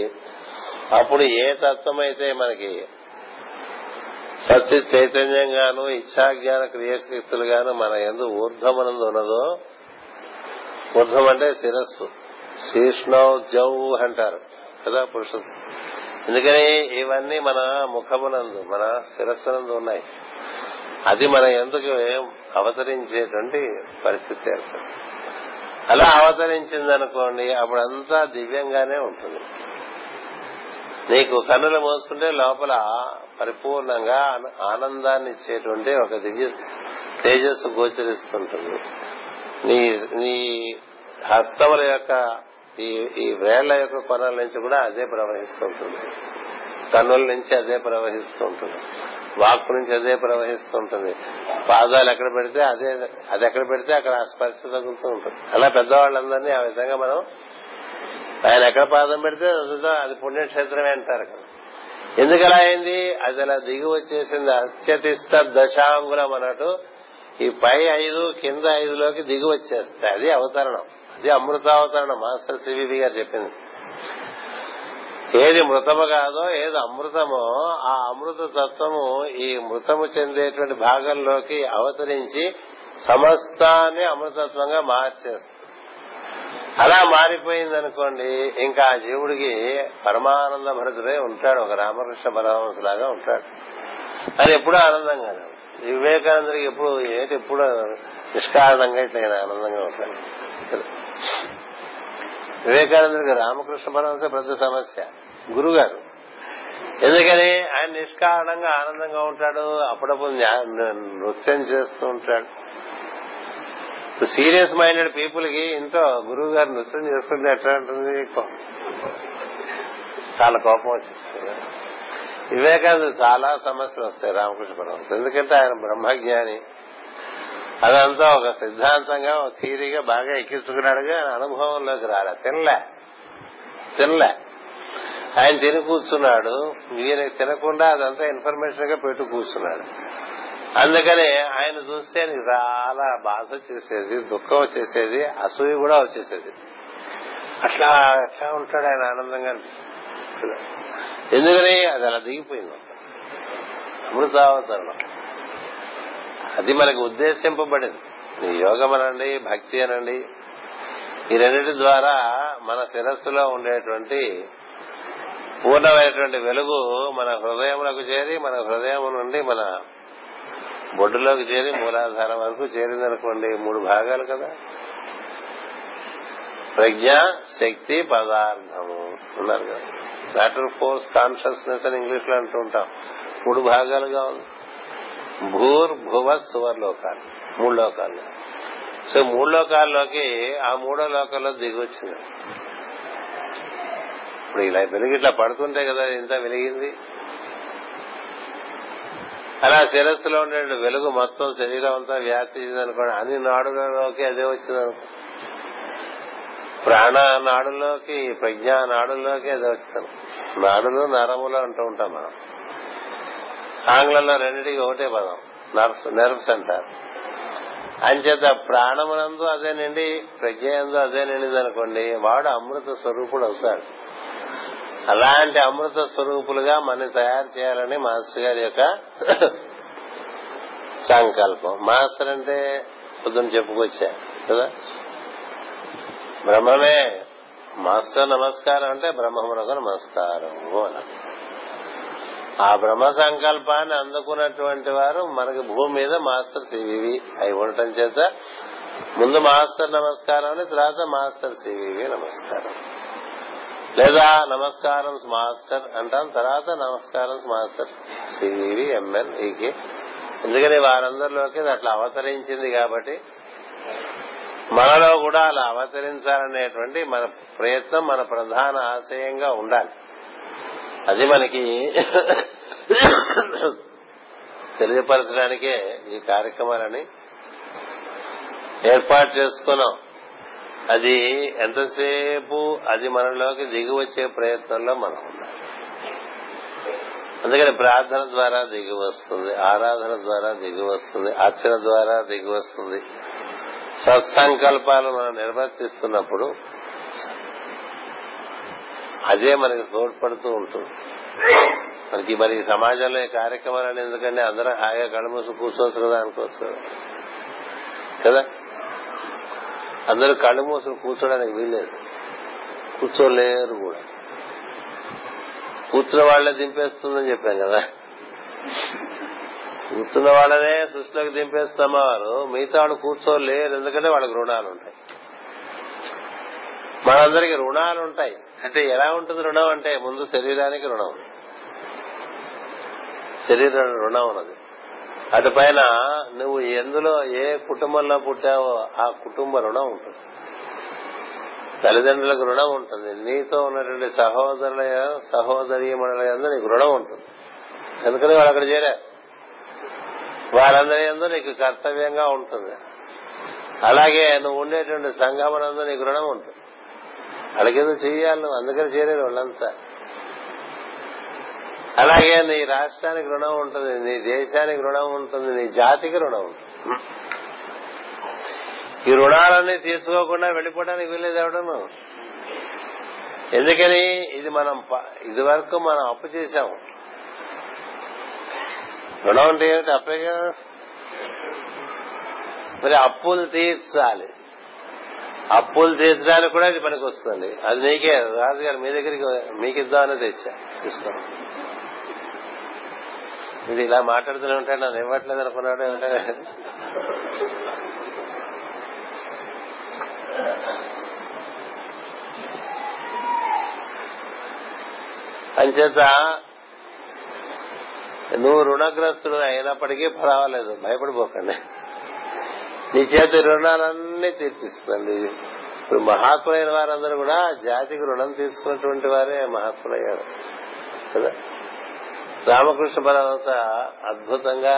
అప్పుడు ఏ తత్వం అయితే మనకి సత్య చైతన్యంగాను ఇచ్ఛాజ్ఞాన క్రియాశక్తులుగాను మన యందు ఊర్ధ్వమనందు ఉన్నదో, ఊర్ధ్వం అంటే శిరస్సు, శీర్ష్ణౌజౌ అంటారు కదా పురుషుడు. ఎందుకని ఇవన్నీ మన ముఖమునందు మన శిరస్సునందు ఉన్నాయి. అది మన ఎందుకు అవతరించేటువంటి పరిస్థితి ఏర్పడుతుంది. అలా అవతరించిందనుకోండి అప్పుడంతా దివ్యంగానే ఉంటుంది. నీకు కన్నులు మోసుకుంటే లోపల పరిపూర్ణంగా ఆనందాన్ని ఇచ్చేటువంటి ఒక దివ్య తేజస్సు గోచరిస్తుంటుంది. నీ హస్తముల యొక్క ఈ వేళ్ల యొక్క కొనల నుంచి కూడా అదే ప్రవహిస్తుంటుంది, కన్నుల నుంచి అదే ప్రవహిస్తుంటుంది, వాక్కు నుంచి అదే ప్రవహిస్తుంటుంది, పాదాలు ఎక్కడ పెడితే అది ఎక్కడ పెడితే అక్కడ ఆ స్పర్శ తగులుతూ ఉంటుంది. అలా పెద్దవాళ్ళందరినీ ఆ విధంగా మనం ఆయన ఎక్కడ పాదం పెడితే అది పుణ్యక్షేత్రమే అంటారు కదా. ఎందుకు అలా అయింది? అది అలా దిగి వచ్చేసింది. అత్యతిష్ట దశాంగులం అన్నట్టు ఈ పై 5 కింద 5లోకి దిగి వచ్చేస్తాయి. అది అవతరణం, అది అమృతావతరణం. మాస్టర్ సివివి గారు చెప్పింది, ఏది మృతము కాదో ఏది అమృతమో ఆ అమృత తత్వము ఈ మృతము చెందేటువంటి భాగంలోకి అవతరించి సమస్తాన్ని అమృతత్వంగా మార్చేస్తుంది. అలా మారిపోయిందనుకోండి ఇంకా ఆ జీవుడికి పరమానంద భరతుడే ఉంటాడు, ఒక రామకృష్ణ పరమహంస లాగా ఉంటాడు. అది ఎప్పుడూ ఆనందంగా, వివేకానందుడికి ఎప్పుడు ఏంటి ఎప్పుడు నిష్కారణంగా ఇట్లా ఆనందంగా ఉంటాడు. వివేకానందుడికి రామకృష్ణ పరమహంస పెద్ద సమస్య గురువు గారు. ఎందుకని ఆయన నిష్కారణంగా ఆనందంగా ఉంటాడు, అప్పుడప్పుడు నృత్యం చేస్తూ ఉంటాడు. సీరియస్ మైండెడ్ పీపుల్ కి ఇంట్లో గురువు గారు నృత్యం చేస్తుంటే ఎట్లా ఉంటుంది, చాలా కోపం వచ్చేస్తుంది. వివేకానంద చాలా సమస్యలు వస్తాయి రామకృష్ణ పరమహంస. ఎందుకంటే ఆయన బ్రహ్మజ్ఞాని, అదంతా ఒక సిద్ధాంతంగా ఒక థియరీగా బాగా ఎక్కించుకున్నాడుగా, అనుభవంలోకి రాలే. తినలే ఆయన తిని కూర్చున్నాడు, ఈయన తినకుండా అదంతా ఇన్ఫర్మేషన్ గా పెట్టు కూర్చున్నాడు. అందుకని ఆయన చూస్తే చాలా బాధ వచ్చేసేది, దుఃఖం వచ్చేసేది, అసూయ కూడా వచ్చేసేది. అట్లా అట్లా ఉంటాడు ఆయన ఆనందంగా అనిపిస్తుంది. ఎందుకని అది అలా దిగిపోయింది. అమృతావతరణం అది మనకు ఉద్దేశింపబడింది. యోగం అనండి, భక్తి అనండి, ఈ రెండింటి ద్వారా మన శిరస్సులో ఉండేటువంటి పూర్ణమైనటువంటి వెలుగు మన హృదయములకు చేరి మన హృదయం నుండి మన బొడ్డులోకి చేరి మూలాధారం వరకు చేరిందనుకోండి. 3 భాగాలు కదా, ప్రజ్ఞ, శక్తి, పదార్థము ఉన్నారు కదా. మ్యాటర్, ఫోర్స్, కాన్షియస్నెస్ అని ఇంగ్లీష్ లో అంటూ ఉంటాం. 3 భాగాలుగా ఉంది. భూర్భువ సువర్లోకాలు, 3 లోకాలు. సో 3 లోకాల్లోకి ఆ 3వ లోకంలో దిగొచ్చింది. ఇప్పుడు ఇలా వెలుగు ఇట్లా పడుతుంటే కదా ఇంత వెలిగింది. అలా శిరస్సులో ఉండే వెలుగు మొత్తం శరీరం అంతా వ్యాప్తి చేసిందనుకోండి, అన్ని నాడులలోకి అదే వచ్చిందనుకో. ప్రాణ నాడులోకి, ప్రజ్ఞా నాడుల్లోకి అదే వచ్చింది. నాడులు నరములు అంటూ ఉంటాం మనం. ఆంగ్లంలో రెండింటికి ఒకటే పదం, నెర్వ్స్ అంటారు. అంచేత ప్రాణమునందు అదే నిండి ప్రజ్ఞయందు అదే నిండింది అనుకోండి, వాడు అమృత స్వరూపుడు అవుతాడు. అలాంటి అమృత స్వరూపులుగా మనం తయారు చేయాలని మాస్టర్ గారి యొక్క సంకల్పం. మాస్టర్ అంటే పొద్దున చెప్పుకొచ్చా కదా. బ్రహ్మమే మాస్టర్ నమస్కారం అంటే బ్రహ్మమునకు నమస్కారం. ఆ బ్రహ్మ సంకల్పాన్ని అందుకున్నటువంటి వారు మనకి భూమి మీద మాస్టర్ సివివి అయి ఉండటం చేత ముందు మాస్టర్ నమస్కారం అని, తర్వాత మాస్టర్ సివివి నమస్కారం, లేదా నమస్కారం మాస్టర్ అంటాం, తర్వాత నమస్కారం మాస్టర్ సివివి ఎంఎల్ ఈకే. ఎందుకని వారందరిలోకి అట్లా అవతరించింది కాబట్టి మనలో కూడా అలా అవతరించాలనేటువంటి మన ప్రయత్నం మన ప్రధాన ఆశయంగా ఉండాలి. అది మనకి తెలియపరచడానికే ఈ కార్యక్రమాలని ఏర్పాటు చేసుకున్నాం. అది ఎంతసేపు అది మనలోకి దిగి వచ్చే ప్రయత్నంలో మనం ఉండాలి. అందుకని ప్రార్థన ద్వారా దిగి వస్తుంది, ఆరాధన ద్వారా దిగి వస్తుంది, అర్చన ద్వారా దిగి వస్తుంది. సత్సంకల్పాలు మనం నిర్వర్తిస్తున్నప్పుడు అదే మనకి తోడ్పడుతూ ఉంటుంది. మనకి మరి సమాజంలో ఈ కార్యక్రమాలను ఎందుకంటే అందరూ హాయిగా కళ్ళమూసి కూర్చోవచ్చు కదా అనుకోవచ్చు కదా. అందరూ కళ్ళు మూసులు కూర్చోడానికి వీల్లేదు, కూర్చోలేరు కూడా. కూర్చున్న వాళ్లే దింపేస్తుందని చెప్పాం కదా, కూర్చున్న వాళ్ళనే సృష్టిలోకి దింపేస్తామా వారు, మిగతా వాళ్ళు కూర్చోలేరు. ఎందుకంటే వాళ్ళకి రుణాలు ఉంటాయి, మనందరికి రుణాలు ఉంటాయి. అంటే ఎలా ఉంటుంది రుణం అంటే, ముందు శరీరానికి రుణం ఉంది, శరీరం రుణం ఉన్నది. అటు పైన నువ్వు ఎందులో ఏ కుటుంబంలో పుట్టావో ఆ కుటుంబ రుణం ఉంటుంది, తల్లిదండ్రులకు రుణం ఉంటుంది, నీతో ఉన్నటువంటి సహోదరుల సహోదరీమణుల యందు నీకు రుణం ఉంటుంది. ఎందుకని వాళ్ళు అక్కడ చేరారు, వారందరి యందు నీకు కర్తవ్యంగా ఉంటుంది. అలాగే నువ్వు ఉండేటువంటి సంఘమునందు నీకు రుణం ఉంటుంది, అడిగేదో చెయ్యాలి నువ్వు, అందుకని చేరారు వాళ్ళంతా. అలాగే నీ రాష్ట్రానికి రుణం ఉంటుంది, నీ దేశానికి రుణం ఉంటుంది, నీ జాతికి రుణం ఉంటుంది. ఈ రుణాలన్నీ తీసుకోకుండా వెళ్లిపోవడానికి వీల్లేదు ఎవడం. ఎందుకని ఇది మనం ఇది వరకు మనం అప్పు చేశాము. రుణం అంటే ఏమిటి, అప్పేగా. మరి అప్పులు తీర్చాలి, అప్పులు తీర్చడానికి కూడా ఇది పనికి వస్తుంది. అది నీకే రాజుగారు మీ దగ్గరికి మీకిద్దామని తెచ్చా, ఇస్తాను. ఇది ఇలా మాట్లాడుతూనే ఉంటాడు, నన్ను ఇవ్వట్లేదు అనుకున్నాడు. అంచేత నువ్వు రుణగ్రస్తుడు అయినప్పటికీ పర్వాలేదు, భయపడిపోకండి, నీ చేతి రుణాలన్నీ తీర్పిస్తుంది. ఇప్పుడు మహాత్ములైన వారందరూ కూడా జాతికి రుణం తీసుకున్నటువంటి వారే మహాత్ములయ్యారు కదా. రామకృష్ణ పరమహంస అద్భుతంగా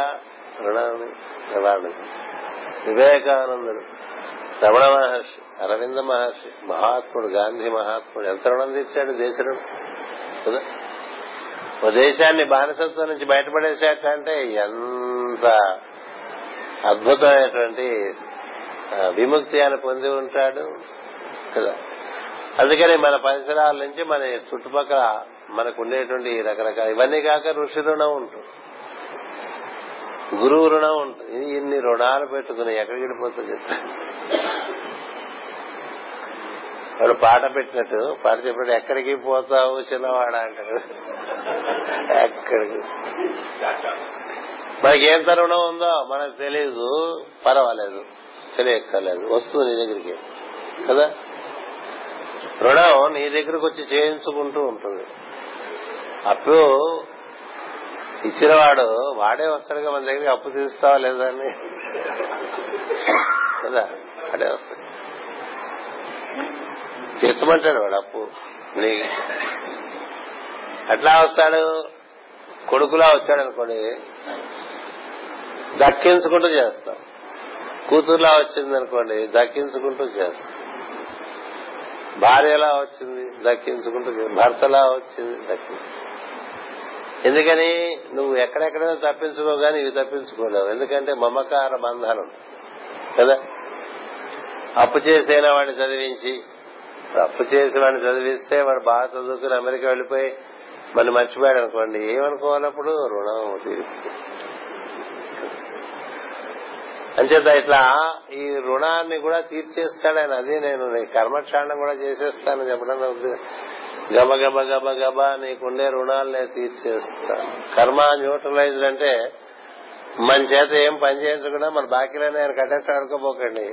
రుణాన్ని నివారణ, వివేకానందుడు, రమణ మహర్షి, అరవింద మహర్షి, మహాత్ముడు, గాంధీ మహాత్ముడు ఎంత రుణం తీర్చాడు దేశ రుణం కదా. ఓ దేశాన్ని బానిసత్వం నుంచి బయటపడేశాక అంటే ఎంత అద్భుతమైనటువంటి విముక్తి ఆయన పొంది ఉంటాడు కదా. అందుకని మన పరిసరాల నుంచి మన చుట్టుపక్కల మనకు ఉండేటువంటి రకరకాల ఇవన్నీ కాక ఋషి రుణం ఉంటుంది, గురువు రుణం ఉంటుంది. ఇన్ని రుణాలు పెట్టుకుని ఎక్కడికి వెళ్ళిపోతుంది చెప్తాను. వాడు పాట పెట్టినట్టు పాట చెప్పినట్టు ఎక్కడికి పోతావు చిన్నవాడ అంటాడు. ఎక్కడికి మనకేంత రుణం ఉందో మనకు తెలీదు, పర్వాలేదు, తెలియక్కర్లేదు, వస్తుంది నీ దగ్గరికి కదా. రుణం నీ దగ్గరకు వచ్చి చేయించుకుంటూ ఉంటుంది. అప్పుడు ఇచ్చినవాడు వాడే వస్తాడుగా మన దగ్గరికి, అప్పు తీస్తావా లేదా అని కదా. వాడే వస్తాడు, తీర్చమంటాడు వాడు అప్పు నీ. అట్లా వస్తాడు కొడుకులా వచ్చాడు అనుకోండి, దక్కించుకుంటూ చేస్తాం. కూతురులా వచ్చిందనుకోండి, దక్కించుకుంటూ చేస్తాం. భార్యలా వచ్చింది దక్కించుకుంటూ, భర్తలా వచ్చింది దక్కించుకుంటూ. ఎందుకని నువ్వు ఎక్కడెక్కడైనా తప్పించుకోగానే ఇవి తప్పించుకోలేవు. ఎందుకంటే మమకార బంధాలు కదా. అప్పు చేసైనా వాడిని చదివించి, అప్పు చేసి వాడిని చదివిస్తే వాడు బాగా చదువుకుని అమెరికా వెళ్లిపోయి మనం మర్చిపోయాడు అనుకోండి, ఏమనుకోవాలప్పుడు రుణం తీరుస్తుంది. అంచేత ఇట్లా ఈ రుణాన్ని కూడా తీర్చేస్తాడు ఆయన. అది నేను నీ కర్మక్షాళన కూడా చేసేస్తాను చెప్పడం గబ గబ గబ గబ నీకుండే రుణాలు నేను తీర్చేస్తా. కర్మ న్యూట్రలైజ్డ్ అంటే మన చేత ఏం పని చేయించకుండా మన బాకీలనే ఆయన కట్టేసి ఆడుకోబోకండి.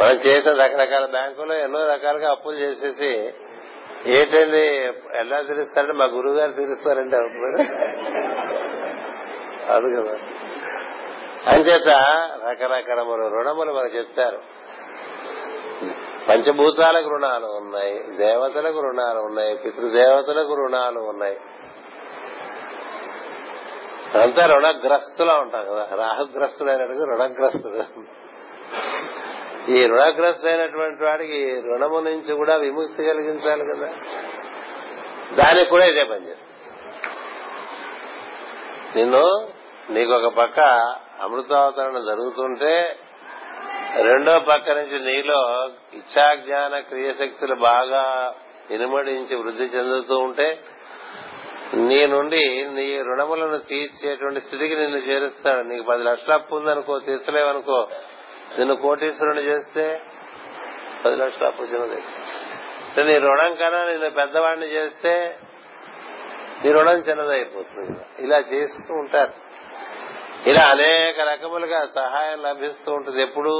మనం చేసిన రకరకాల బ్యాంకులో ఎన్నో రకాలుగా అప్పులు చేసేసి ఏంటండి ఎలా తీరుస్తారంటే మా గురువు గారు తీరుస్తారండి అప్పుడు అది కదా. అంచేత రకరకాల రుణములు మనకు చెప్తారు. పంచభూతాలకు రుణాలు ఉన్నాయి, దేవతలకు రుణాలు ఉన్నాయి, పితృదేవతలకు రుణాలు ఉన్నాయి. అంతా రుణగ్రస్తులా ఉంటాం కదా, రాహుగ్రస్తులైనట్టుగా రుణగ్రస్తులు. ఈ రుణగ్రస్తులైనటువంటి వాడికి రుణము నుంచి కూడా విముక్తి కలిగించాలి కదా, దానికి కూడా ఇదే పనిచేస్తుంది. నిన్ను నీకొక పక్క అమృతావతరణ జరుగుతుంటే రెండో పక్క నుంచి నీలో ఇచ్చాజ్ఞాన క్రియశక్తులు బాగా ఇనుమడించి వృద్ధి చెందుతూ ఉంటే నీ నుండి నీ రుణములను తీర్చేటువంటి స్థితికి నిన్ను చేరుస్తాడు. నీకు 10 లక్షల అప్పు ఉందనుకో, తీర్చలేవనుకో, నిన్ను కోటీశ్వరుని చేస్తే 10 లక్షల అప్పు చిన్నది. నీ రుణం కన్నా నిన్ను పెద్దవాడిని చేస్తే నీ రుణం చిన్నదైపోతుంది కదా. ఇలా చేస్తూ ఉంటారు. ఇలా అనేక రకములుగా సహాయం లభిస్తూ ఉంటుంది. ఎప్పుడు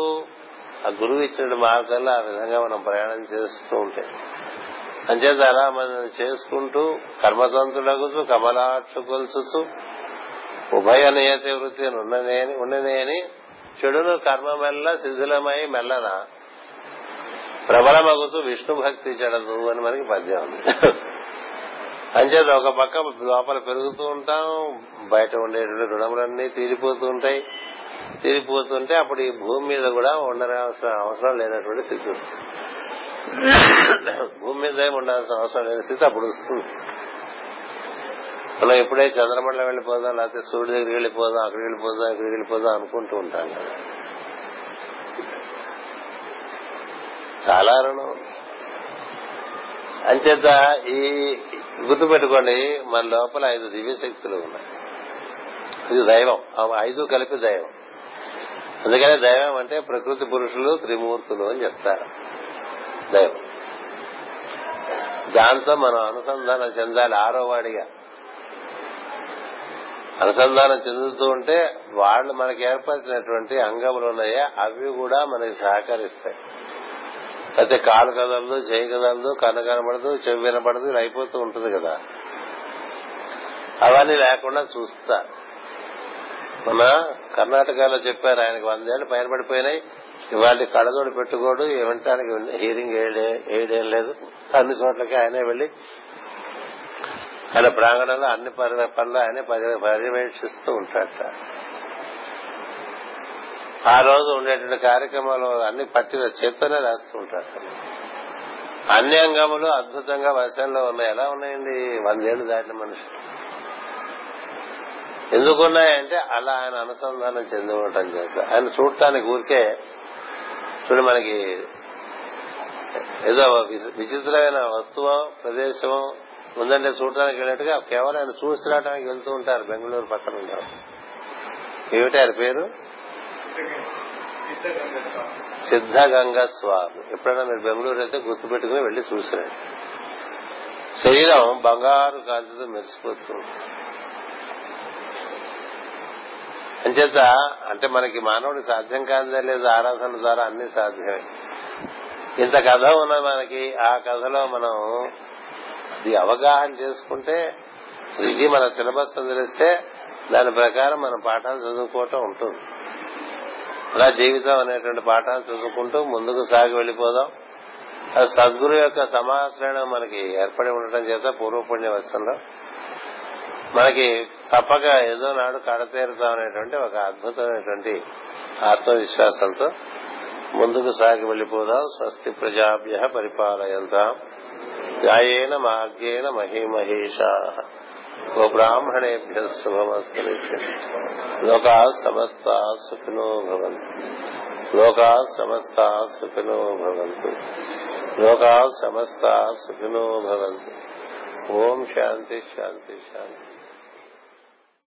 ఆ గురువు ఇచ్చిన మార్గంలో ఆ విధంగా మనం ప్రయాణం చేస్తూ ఉంటే అంచేత అలా మనం చేసుకుంటూ కర్మతంతులకు కమలాక్షు కొలుసు ఉభయ నియతి వృత్తి ఉన్ననేని చెడును కర్మ మెల్ల శిథిలమై మెల్లన ప్రబలమగుతూ విష్ణు భక్తి చెడదు అని మనకి పద్యం ఉంది. అంచేత ఒక పక్క లోపల పెరుగుతూ ఉంటాం, బయట ఉండేటువంటి రుణములన్నీ తీరిపోతూ ఉంటాయి. తీరిపోతుంటే అప్పుడు ఈ భూమి మీద కూడా ఉండవలసిన అవసరం లేనటువంటి స్థితి వస్తుంది. భూమి మీద ఉండాల్సిన అవసరం లేని స్థితి అప్పుడు వస్తుంది. మనం ఎప్పుడే చంద్రమండలం వెళ్లిపోదాం, లేకపోతే సూర్యుడి దగ్గరికి వెళ్లిపోదాం, అక్కడికి వెళ్ళిపోదాం, ఇక్కడికి వెళ్ళిపోదాం అనుకుంటూ ఉంటాం కదా. చాలా రుణం. అంచేత ఈ గుర్తుపెట్టుకోండి, మన లోపల 5 దివ్యశక్తులు ఉన్నాయి. ఇది దైవం, 5 కలిపి దైవం. అందుకనే దైవం అంటే ప్రకృతి పురుషులు త్రిమూర్తులు అని చెప్తారు. దైవం దాంతో మనం అనుసంధానం చెందాలి. 6వ వాడిగా అనుసంధానం చెందుతూ ఉంటే వాళ్ళు మనకి ఏర్పరిచినటువంటి అంగములు ఉన్నాయా అవి కూడా మనకి సహకరిస్తాయి. అయితే కాలు కదలదు, చేయి కదలదు, కన్ను కనబడదు, చెవి వినబడదు, ఇలా అయిపోతూ ఉంటుంది కదా. అవన్నీ లేకుండా చూస్తా. మన కర్ణాటకలో చెప్పారు, ఆయనకు 100 ఏళ్లు పైన పడిపోయినాయి, ఇవాళ కళ్ళజోడు పెట్టుకోడు, ఏమంటానికి హీరింగ్ ఏడేం లేదు. అన్ని చోట్లకి ఆయనే వెళ్లి ఆయన ప్రాంగణంలో అన్ని పనులు ఆయనే పర్యవేక్షిస్తూ ఉంటాడట. ఆ రోజు ఉండేటువంటి కార్యక్రమాలు అన్ని పట్టిన చేత్తోనే రాస్తూ ఉంటారు. అన్ని అంగములు అద్భుతంగా వశంలో ఉన్నాయి. ఎలా ఉన్నాయండి 100 ఏళ్లు దాటిన మనిషి? ఎందుకున్నాయంటే అలా ఆయన అనుసంధానం చెంది ఉండటం చేత. ఆయన చూడటానికి ఊరికే చూడు, మనకి ఏదో విచిత్రమైన వస్తువు ప్రదేశం ముందంటే చూడటానికి వెళ్ళినట్టుగా కేవలం ఆయన చూసి రావడానికి వెళ్తూ ఉంటారు. బెంగళూరు పక్కన ఉంటారు. ఏమిటి ఆయన పేరు? సిద్ధగంగా స్వామి. ఎప్పుడైనా మీరు బెంగళూరు అయితే గుర్తుపెట్టుకుని వెళ్లి చూసిరండి. శరీరం బంగారు కాంతితో మెరిసిపోతూ ఉంటుంది. అంచేత అంటే మనకి మానవుడికి సాధ్యం కాదే లేదు, ఆరాధన ద్వారా అన్ని సాధ్యమే. ఇంత కథ ఉన్న మనకి ఆ కథలో మనం ఇది అవగాహన చేసుకుంటే, ఇది మన సిలబస్ తెలిస్తే దాని ప్రకారం మనం పాఠాలు చదువుకోవటం ఉంటుంది. అలా జీవితం అనేటువంటి పాఠాలు చదువుకుంటూ ముందుకు సాగి వెళ్లిపోదాం. సద్గురు యొక్క సమాశ్రయం మనకి ఏర్పడి ఉండటం చేత పూర్వపుణ్యవశంలో మనకి తప్పక ఏదో నాడు కడతేరుతాం అనేటువంటి ఒక అద్భుతమైనటువంటి ఆత్మవిశ్వాసంతో ముందుకు సాగి వెళ్లిపోదాం. స్వస్తి ప్రజాభ్యః పరిపాలయంతాం న్యాయేన మార్గేణ మహీమహేషాః గోబ్రాహ్మణేభ్యః శుభమస్తు. లోకాః సమస్తాః సుఖినో భవంతు. లోకాః సమస్తాః సుఖినో భవంతు. లోకాః సమస్తాః సుఖినో భవంతు. ఓం శాంతి శాంతి శాంతి.